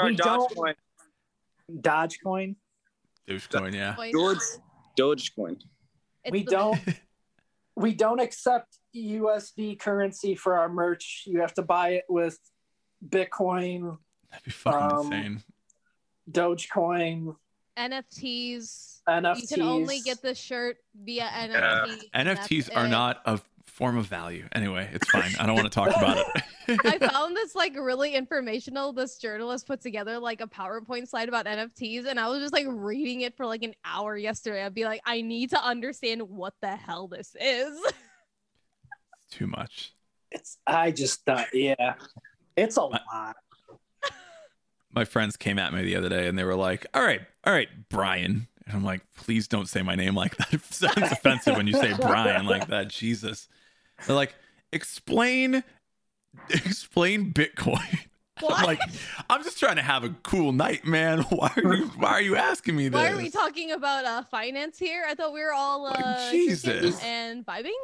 Dogecoin. Dogecoin? Dogecoin, yeah. Dogecoin. We don't accept USD currency for our merch. You have to buy it with Bitcoin. That'd be fucking insane. Dogecoin. NFTs. You can only get the shirt via NFTs. NFTs are not a form of value. Anyway, it's fine. I don't want to talk about it. I found this like really informational. This journalist put together like a PowerPoint slide about NFTs, and I was just like reading it for like an hour yesterday. I'd be like, I need to understand what the hell this is. Too much. It's a lot. My friends came at me the other day and they were like, all right, Brian. And I'm like, please don't say my name like that. It sounds offensive when you say Brian like that. Jesus. They're like, explain Bitcoin. What? I'm like, I'm just trying to have a cool night, man. Why are you asking me this? Why are we talking about finance here? I thought we were all Jesus and vibing.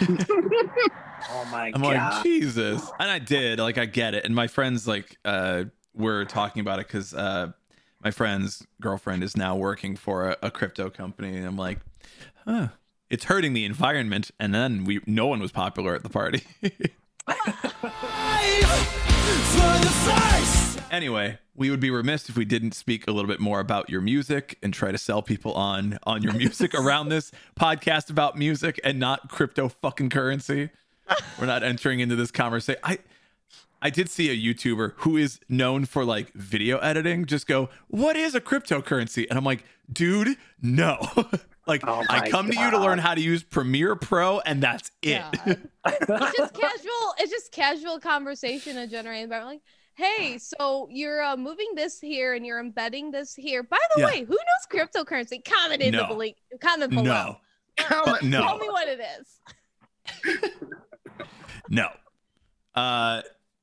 Oh my God. I'm like, Jesus. And I did, like, I get it. And my friends like were talking about it because my friend's girlfriend is now working for a crypto company, and I'm like, huh. It's hurting the environment, and then no one was popular at the party. Anyway, we would be remiss if we didn't speak a little bit more about your music and try to sell people on your music around this podcast about music and not crypto fucking currency. We're not entering into this conversation. I did see a YouTuber who is known for like video editing just go, what is a cryptocurrency? And I'm like, dude, no. Like, oh, I come God. To you to learn how to use Premiere Pro, and that's it. Yeah. It's just casual. It's just casual conversation and generating by like, hey, so you're moving this here and you're embedding this here. By the way, who knows cryptocurrency? Comment in the link. Comment below. No. Tell me what it is. No.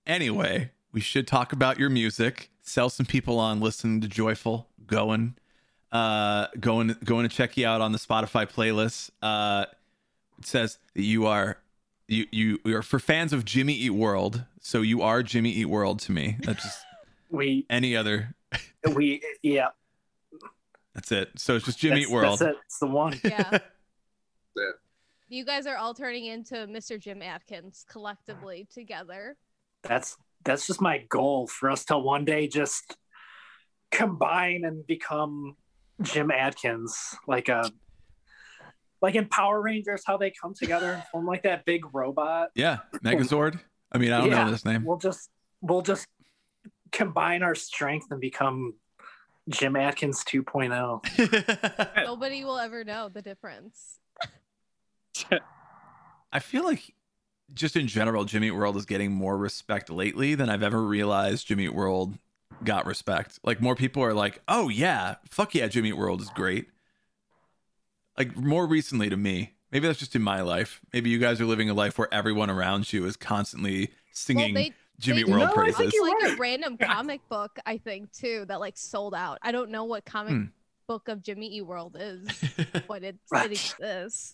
Anyway, we should talk about your music. Sell some people on listening to Joyful. Going to check you out on the Spotify playlist. It says that you are for fans of Jimmy Eat World, so you are Jimmy Eat World to me. That's just That's it. So it's just Jimmy Eat World. That's it. It's the one. Yeah. You guys are all turning into Mr. Jim Atkins collectively together. That's just my goal for us to one day just combine and become Jim Atkins, like in Power Rangers, how they come together and form like that big robot. Yeah, Megazord. I mean, I don't know this name. We'll just combine our strength and become Jim Atkins 2.0. Nobody will ever know the difference. I feel like, just in general, Jimmy Eat World is getting more respect lately than I've ever realized Jimmy Eat World got respect. Like, more people are like, oh yeah, fuck yeah, Jimmy Eat World is great. Like, more recently to me. Maybe that's just in my life. Maybe you guys are living a life where everyone around you is constantly singing Jimmy Eat World praises. It's like a random comic book, I think, too, that like sold out. I don't know what comic book of Jimmy Eat World is, but it exists.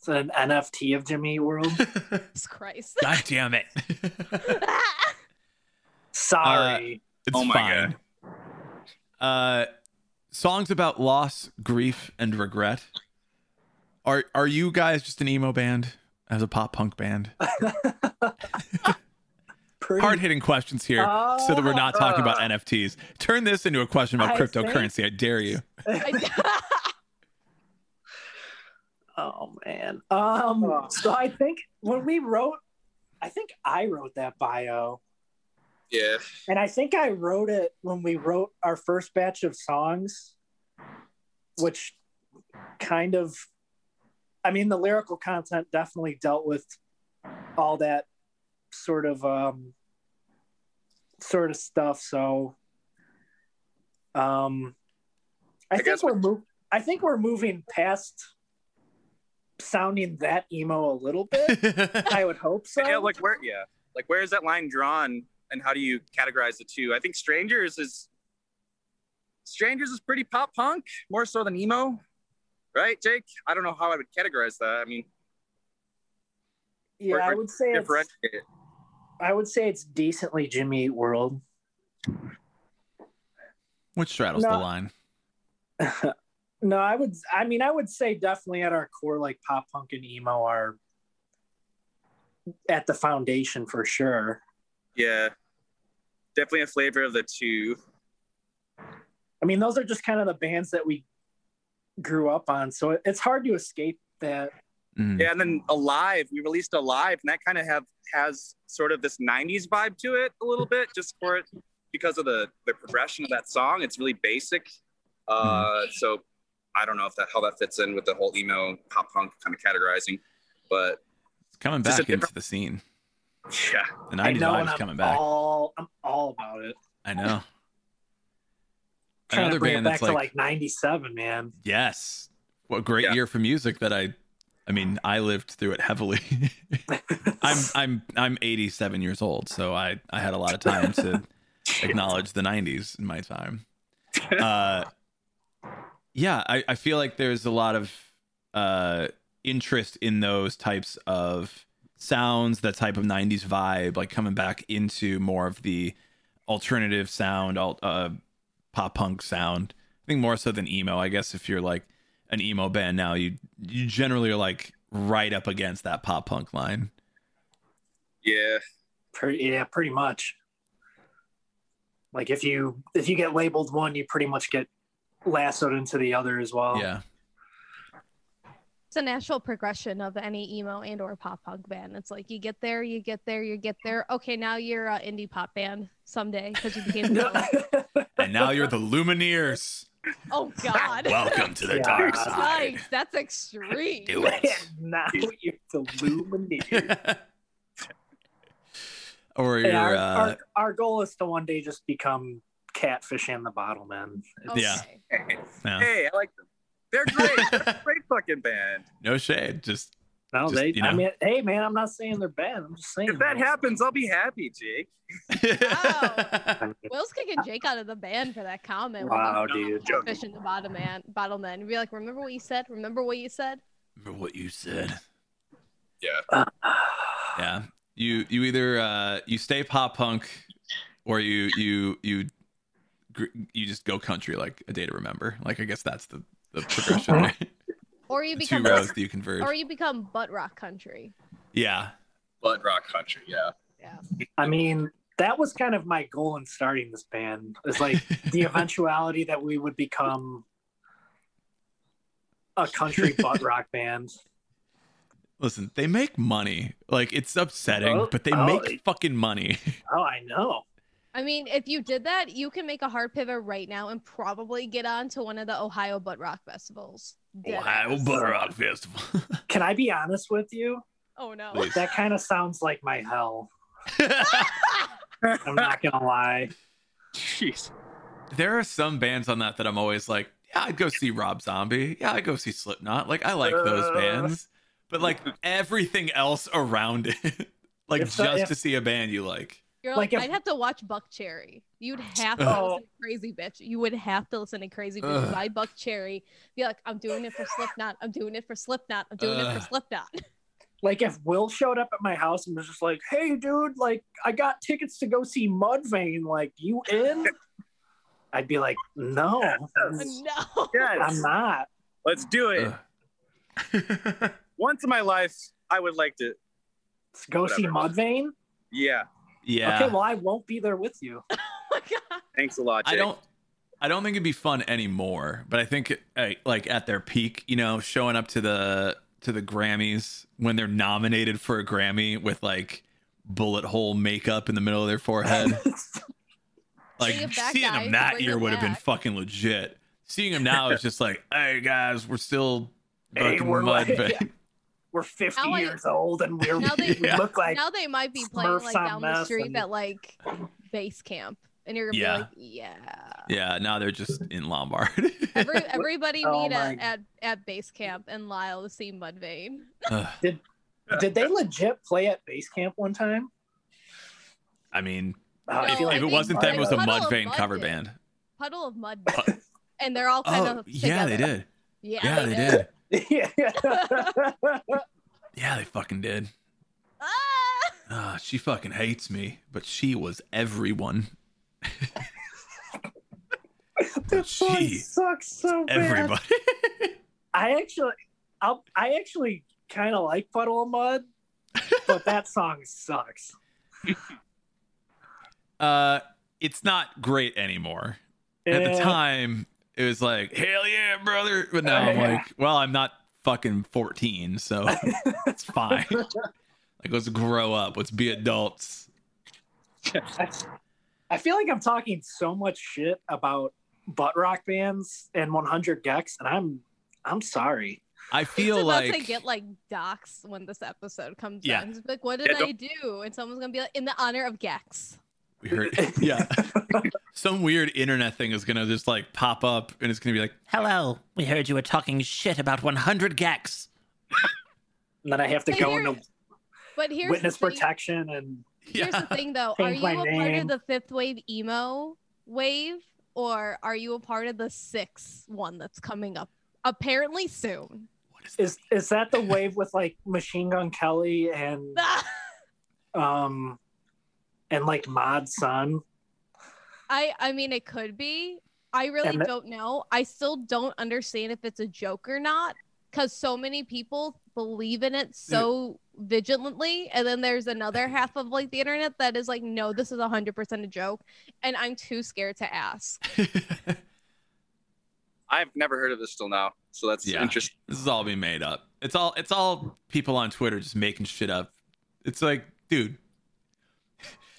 It's an NFT of Jimmy World. Jesus Christ. God damn it. Sorry. It's fine. God. Songs about loss, grief, and regret. Are you guys just an emo band as a pop punk band? Hard-hitting questions here so that we're not talking about NFTs. Turn this into a question about cryptocurrency. I dare you. Oh man. So I think I wrote that bio. Yeah. And I think I wrote it when we wrote our first batch of songs, which kind of, I mean, the lyrical content definitely dealt with all that sort of stuff. So I think we're moving past sounding that emo a little bit. I would hope so. Yeah, where is that line drawn, and how do you categorize the two? I think Strangers is pretty pop punk, more so than emo, right, Jake? I don't know how I would categorize that. I mean, yeah, I would say it's decently Jimmy Eat World, which straddles the line. No, I would say definitely at our core, like pop punk and emo are at the foundation for sure. Yeah. Definitely a flavor of the two. I mean, those are just kind of the bands that we grew up on, so it's hard to escape that. Mm-hmm. Yeah, and then Alive, we released Alive, and that kind of has sort of this 90s vibe to it a little bit, just for it, because of the progression of that song. It's really basic. So I don't know how that fits in with the whole emo pop punk kind of categorizing, but it's coming back into the scene. Yeah, the 90s vibe's coming back. I'm all about it. I know. Another band that's like '97, man. Yes, what a great year for music. That I mean, I lived through it heavily. I'm 87 years old, so I had a lot of time to acknowledge the '90s in my time. Yeah, I feel like there's a lot of interest in those types of sounds, that type of 90s vibe, like coming back into more of the alternative sound, pop punk sound. I think more so than emo. I guess if you're like an emo band now, you generally are like right up against that pop punk line. Yeah, pretty much. Like if you get labeled one, you pretty much get lassoed into the other as well. Yeah. It's a natural progression of any emo and or pop punk band. It's like you get there, you get there, you get there. Okay, now you're an indie pop band someday because you became and now you're the Lumineers. Oh God! Welcome to the dark side. Nice. That's extreme. Do it. Now you're the Lumineers. Or you're, our goal is to one day just become Catfish and the Bottlemen. Yeah. Hey, I like them. They're great. They're a great fucking band. No shade. Just, I mean, hey man, I'm not saying they're bad. I'm just saying if that happens, I'll be happy, Jake. Wow. Will's kicking Jake out of the band for that comment. Wow, dude. Catfish and the Bottlemen. We'd be like, remember what you said? Yeah. Yeah. You either you stay pop punk, or you just go country like A Day to Remember. Like I guess that's the progression. Right? Or you become butt rock country. Yeah, butt rock country. Yeah. I mean, that was kind of my goal in starting this band. It's like the eventuality that we would become a country butt rock band. Listen, they make money. Like, it's upsetting, but they make fucking money. Oh, I know. I mean, if you did that, you can make a hard pivot right now and probably get on to one of the Ohio Butt Rock Festivals. Butt Rock Festival. Can I be honest with you? Oh, no. Please. That kind of sounds like my hell. I'm not going to lie. Jeez. There are some bands on that I'm always like, yeah, I'd go see Rob Zombie. Yeah, I'd go see Slipknot. Like, I like those bands. But like everything else around it, like to see a band you like. You're like I'd have to watch Buck Cherry. You'd have to listen to Crazy Bitch. You would have to listen to Crazy Bitch by Buck Cherry. Be like, I'm doing it for Slipknot. I'm doing it for Slipknot. I'm doing it for Slipknot. Like if Will showed up at my house and was just like, hey, dude, like I got tickets to go see Mudvayne. Like, you in? I'd be like, no. No. Yes. I'm not. Let's do it. Once in my life, I would like to go see Mudvayne. Yeah. Okay, well, I won't be there with you. Oh my God. Thanks a lot, Jake. I don't think it'd be fun anymore. But I think, like at their peak, you know, showing up to the Grammys when they're nominated for a Grammy with like bullet hole makeup in the middle of their forehead. Like seeing them that year would have been fucking legit. Seeing them now is just like, hey guys, we're still. Hey, we're 50 years old and we look like now they might be playing like down the street at like Base Camp and you're gonna be like now they're just in Lombard. Everybody meet at Base Camp and Lyle to see Mudvayne. Did they legit play at Base Camp one time? I mean, if it wasn't them, it was a Mudvayne cover band. Puddle of Mud, and they're all kind of together. Yeah, they did. Yeah, they did. Yeah, they fucking did. She fucking hates me, but she was everyone. That she sucks so bad. Everybody. I actually kind of like Puddle of Mud, but that song sucks. It's not great anymore. At the time. It was like, hell yeah, brother. But now I'm like, well, I'm not fucking 14, so it's fine. Like, let's grow up. Let's be adults. I feel like I'm talking so much shit about butt rock bands and 100 gecs, and I'm sorry. I feel it's about like to get like docs when this episode comes out. It's like, what did I do? And someone's gonna be like, in the honor of gecs. We heard, some weird internet thing is gonna just like pop up, and it's gonna be like, "Hello, we heard you were talking shit about 100 gecs." And then I have to go into witness protection. And here's the thing, though: are you a part of the fifth wave emo wave, or are you a part of the sixth one that's coming up apparently soon? What is that the wave with like Machine Gun Kelly and and like Mod Sun? I mean, it could be. I really don't know. I still don't understand if it's a joke or not, because so many people believe in it so vigilantly, and then there's another half of like the internet that is like, no, this is 100% a joke, and I'm too scared to ask. I've never heard of this till now, so that's interesting. This is all being made up. It's all people on Twitter just making shit up. It's like, dude,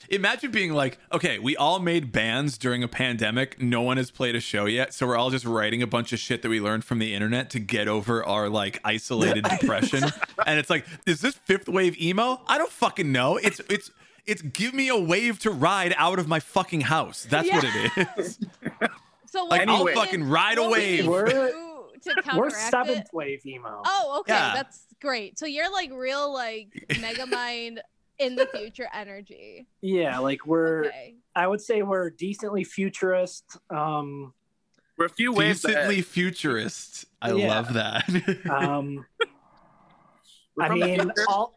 imagine being like, okay, we all made bands during a pandemic. No one has played a show yet, so we're all just writing a bunch of shit that we learned from the internet to get over our like isolated depression. And it's like, is this fifth wave emo? I don't fucking know. It's give me a wave to ride out of my fucking house. That's what it is. So like anyway, I'll fucking ride a wave. We're seventh wave emo. Oh, okay, that's great. So you're like real like Megamind in the future energy. Yeah, like we're I would say we're decently futurist. We're a few waves decently futurist. I love that. I mean, all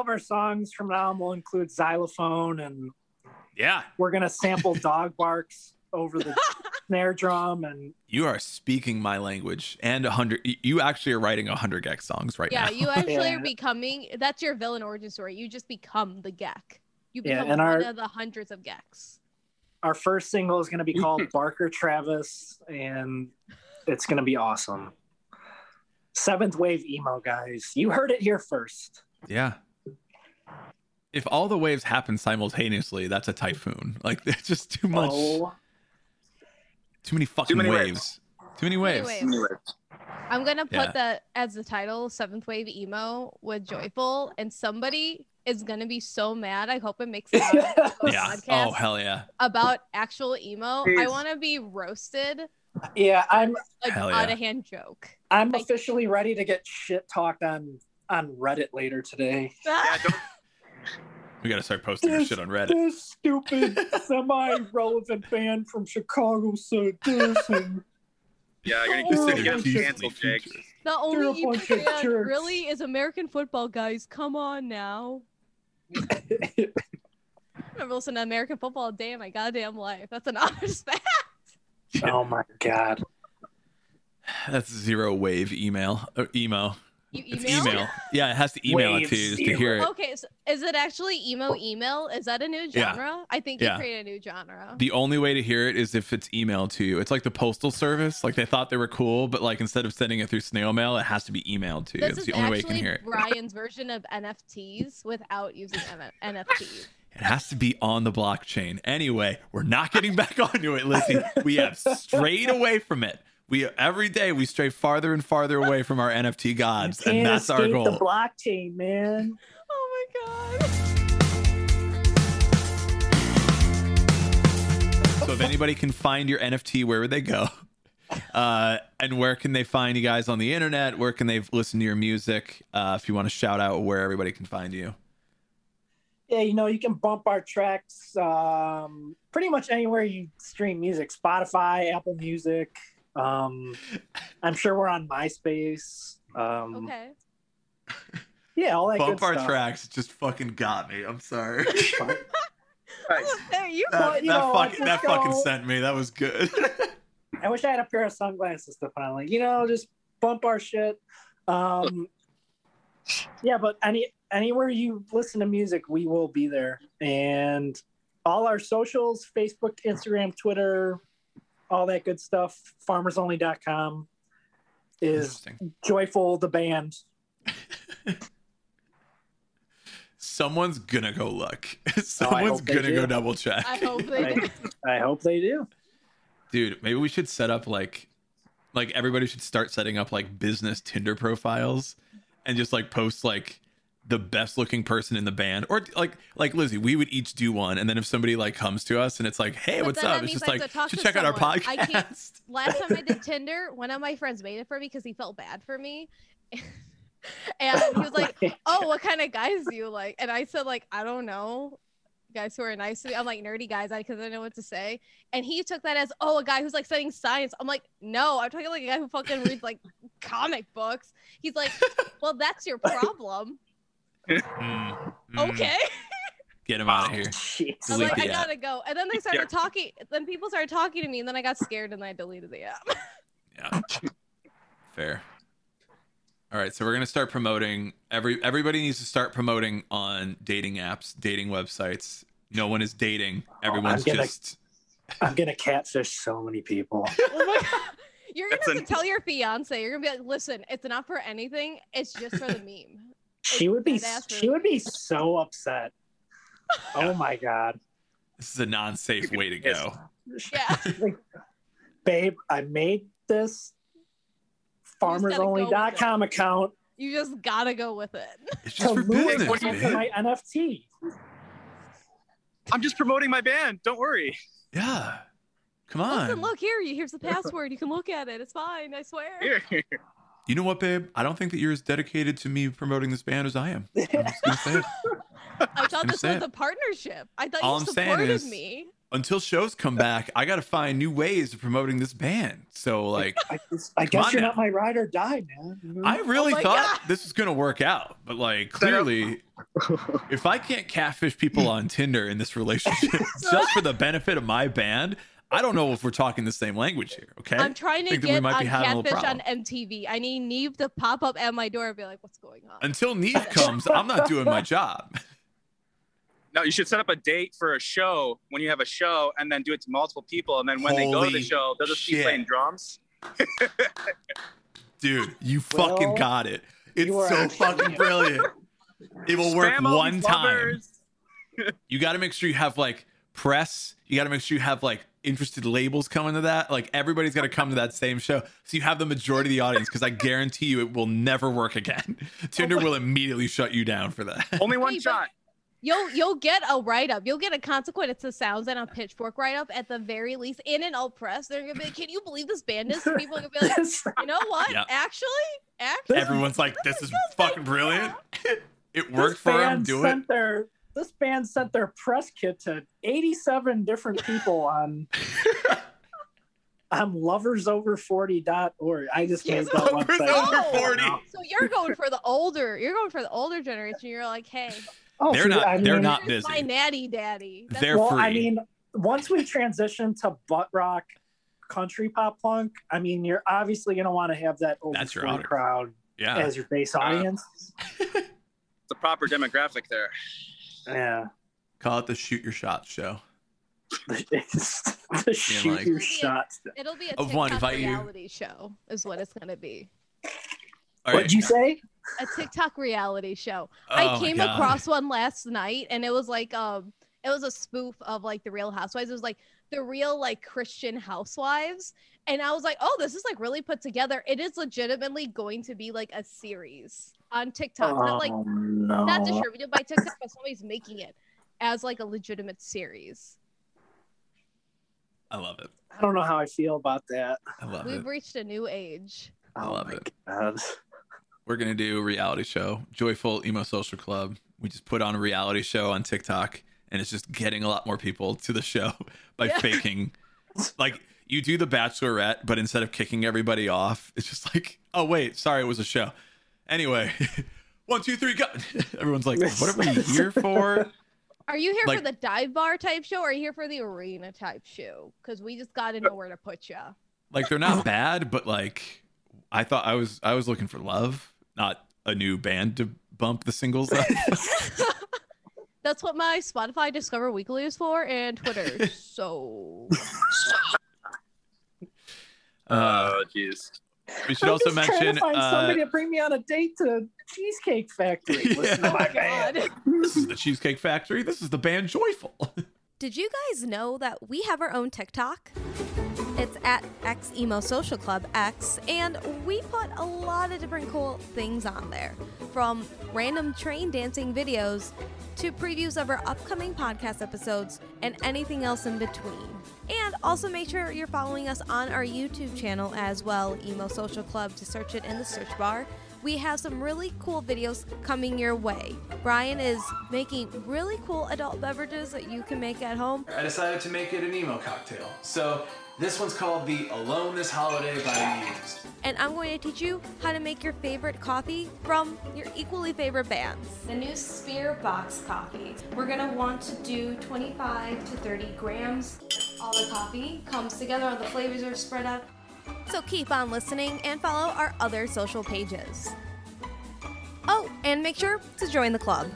of our songs from now on will include xylophone, and we're gonna sample dog barks over the snare drum. And you are speaking my language. And 100, you actually are writing 100 gec songs right now. You actually are becoming, that's your villain origin story. You just become the gec. You become one of the hundreds of gecs. Our first single is going to be called Barker Travis, and it's going to be awesome. Seventh wave emo, guys. You heard it here first. Yeah. If all the waves happen simultaneously, that's a typhoon. Like, there's just too much. Oh. Too many waves. I'm going to put that as the title, Seventh Wave Emo with Joyful, and somebody is going to be so mad. I hope it makes it out of podcast. Oh, hell yeah. About actual emo. Jeez. I want to be roasted. Yeah, I'm like out-of-hand joke. I'm officially ready to get shit talked on Reddit later today. We got to start posting this shit on Reddit. This stupid semi-relevant band from Chicago said this. And you're going to get canceled, Jake. The only emo band really is American Football, guys. Come on now. I've never listened to American Football a day in my goddamn life. That's an honest fact. Oh, my God. That's zero wave email. Emo. You email? It's email. Yeah, it has to email it to you just to hear it. Okay, so is it actually email? Is that a new genre? Yeah. I think you created a new genre. The only way to hear it is if it's emailed to you. It's like the postal service. Like, they thought they were cool, but like instead of sending it through snail mail, it has to be emailed to you. It's the only way you can hear it. Brian's version of NFTs without using NFTs. It has to be on the blockchain. Anyway, we're not getting back onto it, Lizzie. We have strayed away from it. Every day we stray farther and farther away from our NFT gods, and that's our goal. The blockchain, man. Oh my God. So if anybody can find your NFT, where would they go? And where can they find you guys on the internet? Where can they listen to your music? If you want to shout out where everybody can find you. Yeah, you can bump our tracks pretty much anywhere you stream music. Spotify, Apple Music. I'm sure we're on MySpace. Okay. Yeah, all that good stuff. Bump our tracks just fucking got me. I'm sorry. Hey, that fucking sent me. That was good. I wish I had a pair of sunglasses to finally, just bump our shit. Yeah, but anywhere you listen to music, we will be there. And all our socials, Facebook, Instagram, Twitter, all that good stuff. FarmersOnly.com is Joyful, the band. Someone's going to go look. Someone's going to go double check. I hope they do. I hope they do. Dude, maybe we should set up like everybody should start setting up like business Tinder profiles and just like post like the best looking person in the band, or like Lizzie, we would each do one, and then if somebody like comes to us and it's like, hey, what's up, it's just like, should check out our podcast. I can't. Last time I did Tinder, one of my friends made it for me because he felt bad for me, and he was like, oh, what kind of guys do you like? And I said, like, I don't know, guys who are nice to me. I'm like, nerdy guys, because I didn't know what to say. And he took that as, oh, a guy who's like studying science. I'm like, no, I'm talking like a guy who fucking reads like comic books. He's like, well, that's your problem. Okay. Get him out of here. I'm like, I gotta go. And then they started talking. Then people started talking to me, and then I got scared, and I deleted the app. Yeah. Fair. All right, so we're going to start promoting. Everybody needs to start promoting on dating apps, dating websites. No one is dating. I'm going to catfish so many people. You're going to have to tell your fiance. You're going to be like, listen, it's not for anything. It's just for the meme. She would be so upset. Oh, my God. This is a non-safe way to go. Yeah. Like, babe, I made this FarmersOnly.com account. You just got to go with it. It's just for business, my NFT. I'm just promoting my band. Don't worry. Yeah. Come on. Listen, look here. Here's the password. You can look at it. It's fine. I swear. Here. You know what, babe? I don't think that you're as dedicated to me promoting this band as I am. I'm just going to say it. I thought this was a partnership. I thought you supported me. Until shows come back, I got to find new ways of promoting this band. So, like, I guess you're not my ride or die, man. I really thought this was going to work out. But, like, clearly, if I can't catfish people on Tinder in this relationship just for the benefit of my band, I don't know if we're talking the same language here, okay? I'm trying to get on catfish on MTV. I need Neve to pop up at my door and be like, what's going on? Until Neve comes, I'm not doing my job. No, you should set up a date for a show when you have a show and then do it to multiple people. And then when they go to the show, they'll just keep playing drums. Dude, you fucking got it. It's so fucking brilliant. It will work one time. You got to make sure you have, like, press. You got to make sure you have, like, interested labels coming to that. Like, everybody's got to come to that same show, so you have the majority of the audience, because I guarantee you it will never work again. Tinder will immediately shut you down for that. Only one shot. You'll get a write-up. You'll get a consequence. It's a Sounds and a Pitchfork write-up at the very least, in an alt press. They're gonna be like, can you believe this band is? And people are gonna be like, you know what? Yep. Actually, everyone's like, this is fucking brilliant. It worked for them. Do it. This band sent their press kit to 87 different people on loversover40.org. I just made that website. So you're going for the older generation. You're like, hey, they're not busy. My natty daddy. They're free. I mean, once we transition to butt rock, country pop punk, I mean, you're obviously going to want to have that old crowd as your base audience. The proper demographic there. Yeah. Call it the shoot your shot show. The shoot your shot. It'll be a TikTok reality show is what it's going to be. Right. What'd you say? A TikTok reality show. Oh, I came across one last night, and it was like, it was a spoof of, like, the Real Housewives. It was like the real, like, Christian housewives. And I was like, oh, this is, like, really put together. It is legitimately going to be like a series on TikTok, not distributed by TikTok, but somebody's making it as, like, a legitimate series. I love it. I don't know how I feel about that. I love it. We've reached a new age. I love it. God. We're gonna do a reality show, Joyful Emo Social Club. We just put on a reality show on TikTok, and it's just getting a lot more people to the show by faking, like. You do the Bachelorette, but instead of kicking everybody off, it's just like, oh, wait, sorry, it was a show. Anyway, 1, 2, 3, go. Everyone's like, what are we here for? Are you here, like, for the dive bar type show, or are you here for the arena type show? Because we just got to know where to put you. Like, they're not bad, but, like, I thought I was looking for love, not a new band to bump the singles up. That's what my Spotify Discover Weekly is for, and Twitter. Oh, jeez. We should also mention somebody to bring me on a date to Cheesecake Factory. Listen to my band. This is the Cheesecake Factory. This is the band Joyful. Did you guys know that we have our own TikTok? It's at @EmoSocialClubX, and we put a lot of different cool things on there, from random train dancing videos to previews of our upcoming podcast episodes and anything else in between. And also make sure you're following us on our YouTube channel as well, Emo Social Club, to search it in the search bar. We have some really cool videos coming your way. Brian is making really cool adult beverages that you can make at home. I decided to make it an emo cocktail. So this one's called the Alone This Holiday by Neves. And I'm going to teach you how to make your favorite coffee from your equally favorite bands. The new Spear Box Coffee. We're going to want to do 25 to 30 grams. All the coffee comes together, all the flavors are spread out. So keep on listening and follow our other social pages. and make sure to join the club.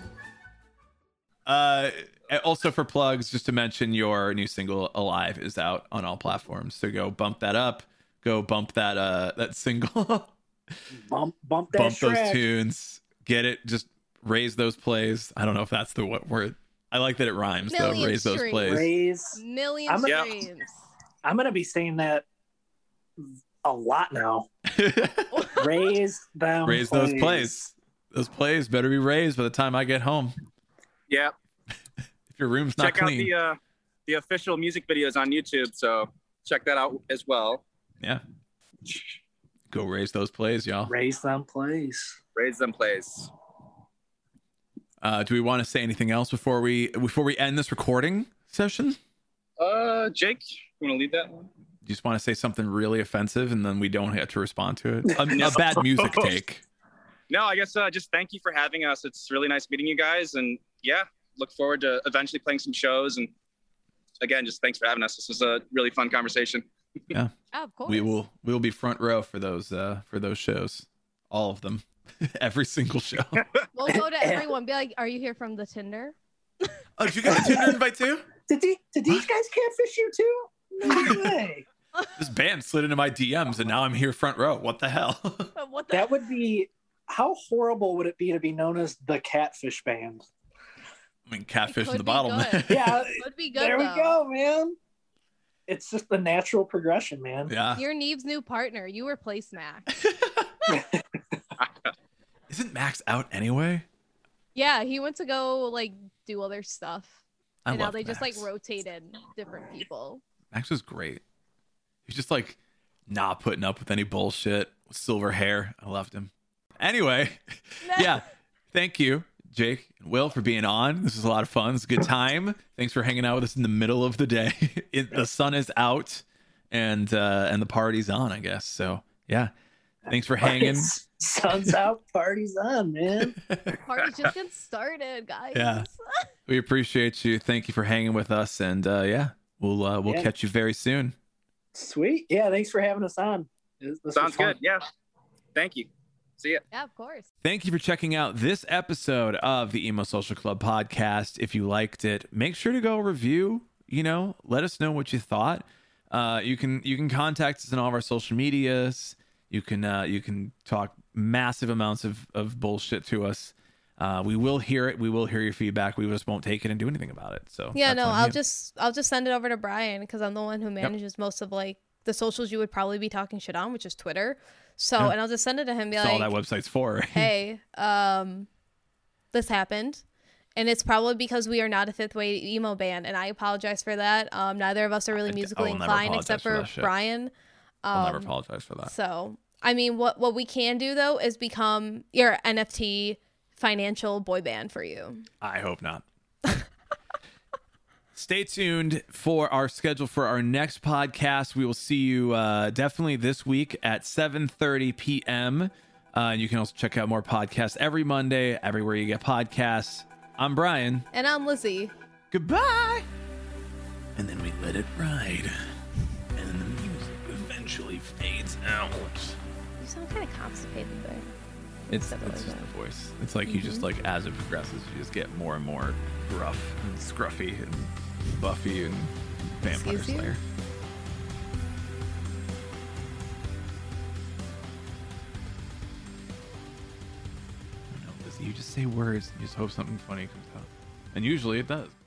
Also for plugs, just to mention, your new single Alive is out on all platforms, so go bump that up, go bump that that single. bump those tunes, get it, just raise those plays. I don't know if that's the what word. I like that it rhymes though. Raise streams. Those plays. Raise million streams. I'm gonna be saying that a lot now. Raise them. Raise plays. Those plays. Those plays better be raised by the time I get home. Yeah. If your room's not check clean. Check out the official music videos on YouTube. So check that out as well. Yeah. Go raise those plays, y'all. Raise them plays. Raise them plays. Do we want to say anything else before we end this recording session? Jake, you want to lead that one? You just want to say something really offensive, and then we don't have to respond to it. A bad music take. No, I guess just thank you for having us. It's really nice meeting you guys, and yeah, look forward to eventually playing some shows. And again, just thanks for having us. This was a really fun conversation. Yeah, oh, of course. We will be front row for those shows, all of them. Every single show. We'll go to everyone. Be like, are you here from the Tinder? Oh, did you get a Tinder invite too? Did these guys catfish you too? No way. This band slid into my DMs and now I'm here front row. What the hell? That would be, how horrible would it be to be known as the Catfish Band? I mean, catfish in the bottle. Yeah, it would be good. There we go, man. It's just the natural progression, man. Yeah. You're Neve's new partner. You replace Max. Isn't Max out anyway? Yeah, he went to go like do other stuff. And now they just like rotated different people. Max was great. He's just like not putting up with any bullshit with silver hair. I loved him. Anyway, yeah. Thank you, Jake and Will, for being on. This was a lot of fun. It's a good time. Thanks for hanging out with us in the middle of the day. The sun is out and the party's on, I guess. So yeah. Thanks for hanging. Sun's out, party's on, man. Party's just getting started, guys. Yeah. We appreciate you. Thank you for hanging with us. And we'll catch you very soon. Sweet. Yeah, thanks for having us on. Sounds good. Yeah. Thank you. See ya. Yeah, of course. Thank you for checking out this episode of the Emo Social Club podcast. If you liked it, make sure to go review, let us know what you thought. You can contact us on all of our social medias. You can talk massive amounts of bullshit to us. We will hear it. We will hear your feedback. We just won't take it and do anything about it. So yeah, no, I'll just send it over to Brian because I'm the one who manages most of like the socials you would probably be talking shit on, which is Twitter. So and I'll just send it to him. And be like, all that website's for. Right? Hey, this happened, and it's probably because we are not a fifth wave emo band, and I apologize for that. Neither of us are really musically inclined except for Brian. I'll never apologize for that. So, I mean, what we can do, though, is become your NFT financial boy band for you. I hope not. Stay tuned for our schedule for our next podcast. We will see you definitely this week at 7:30 p.m. You can also check out more podcasts every Monday, everywhere you get podcasts. I'm Brian. And I'm Lizzie. Goodbye. And then we let it ride. Actually fades out. You sound kind of constipated there. It's just the voice. It's like you just like as it progresses, you just get more and more gruff and scruffy and Buffy and Vampire Slayer. I know, Lizzie, you just say words and you just hope something funny comes out. And usually it does.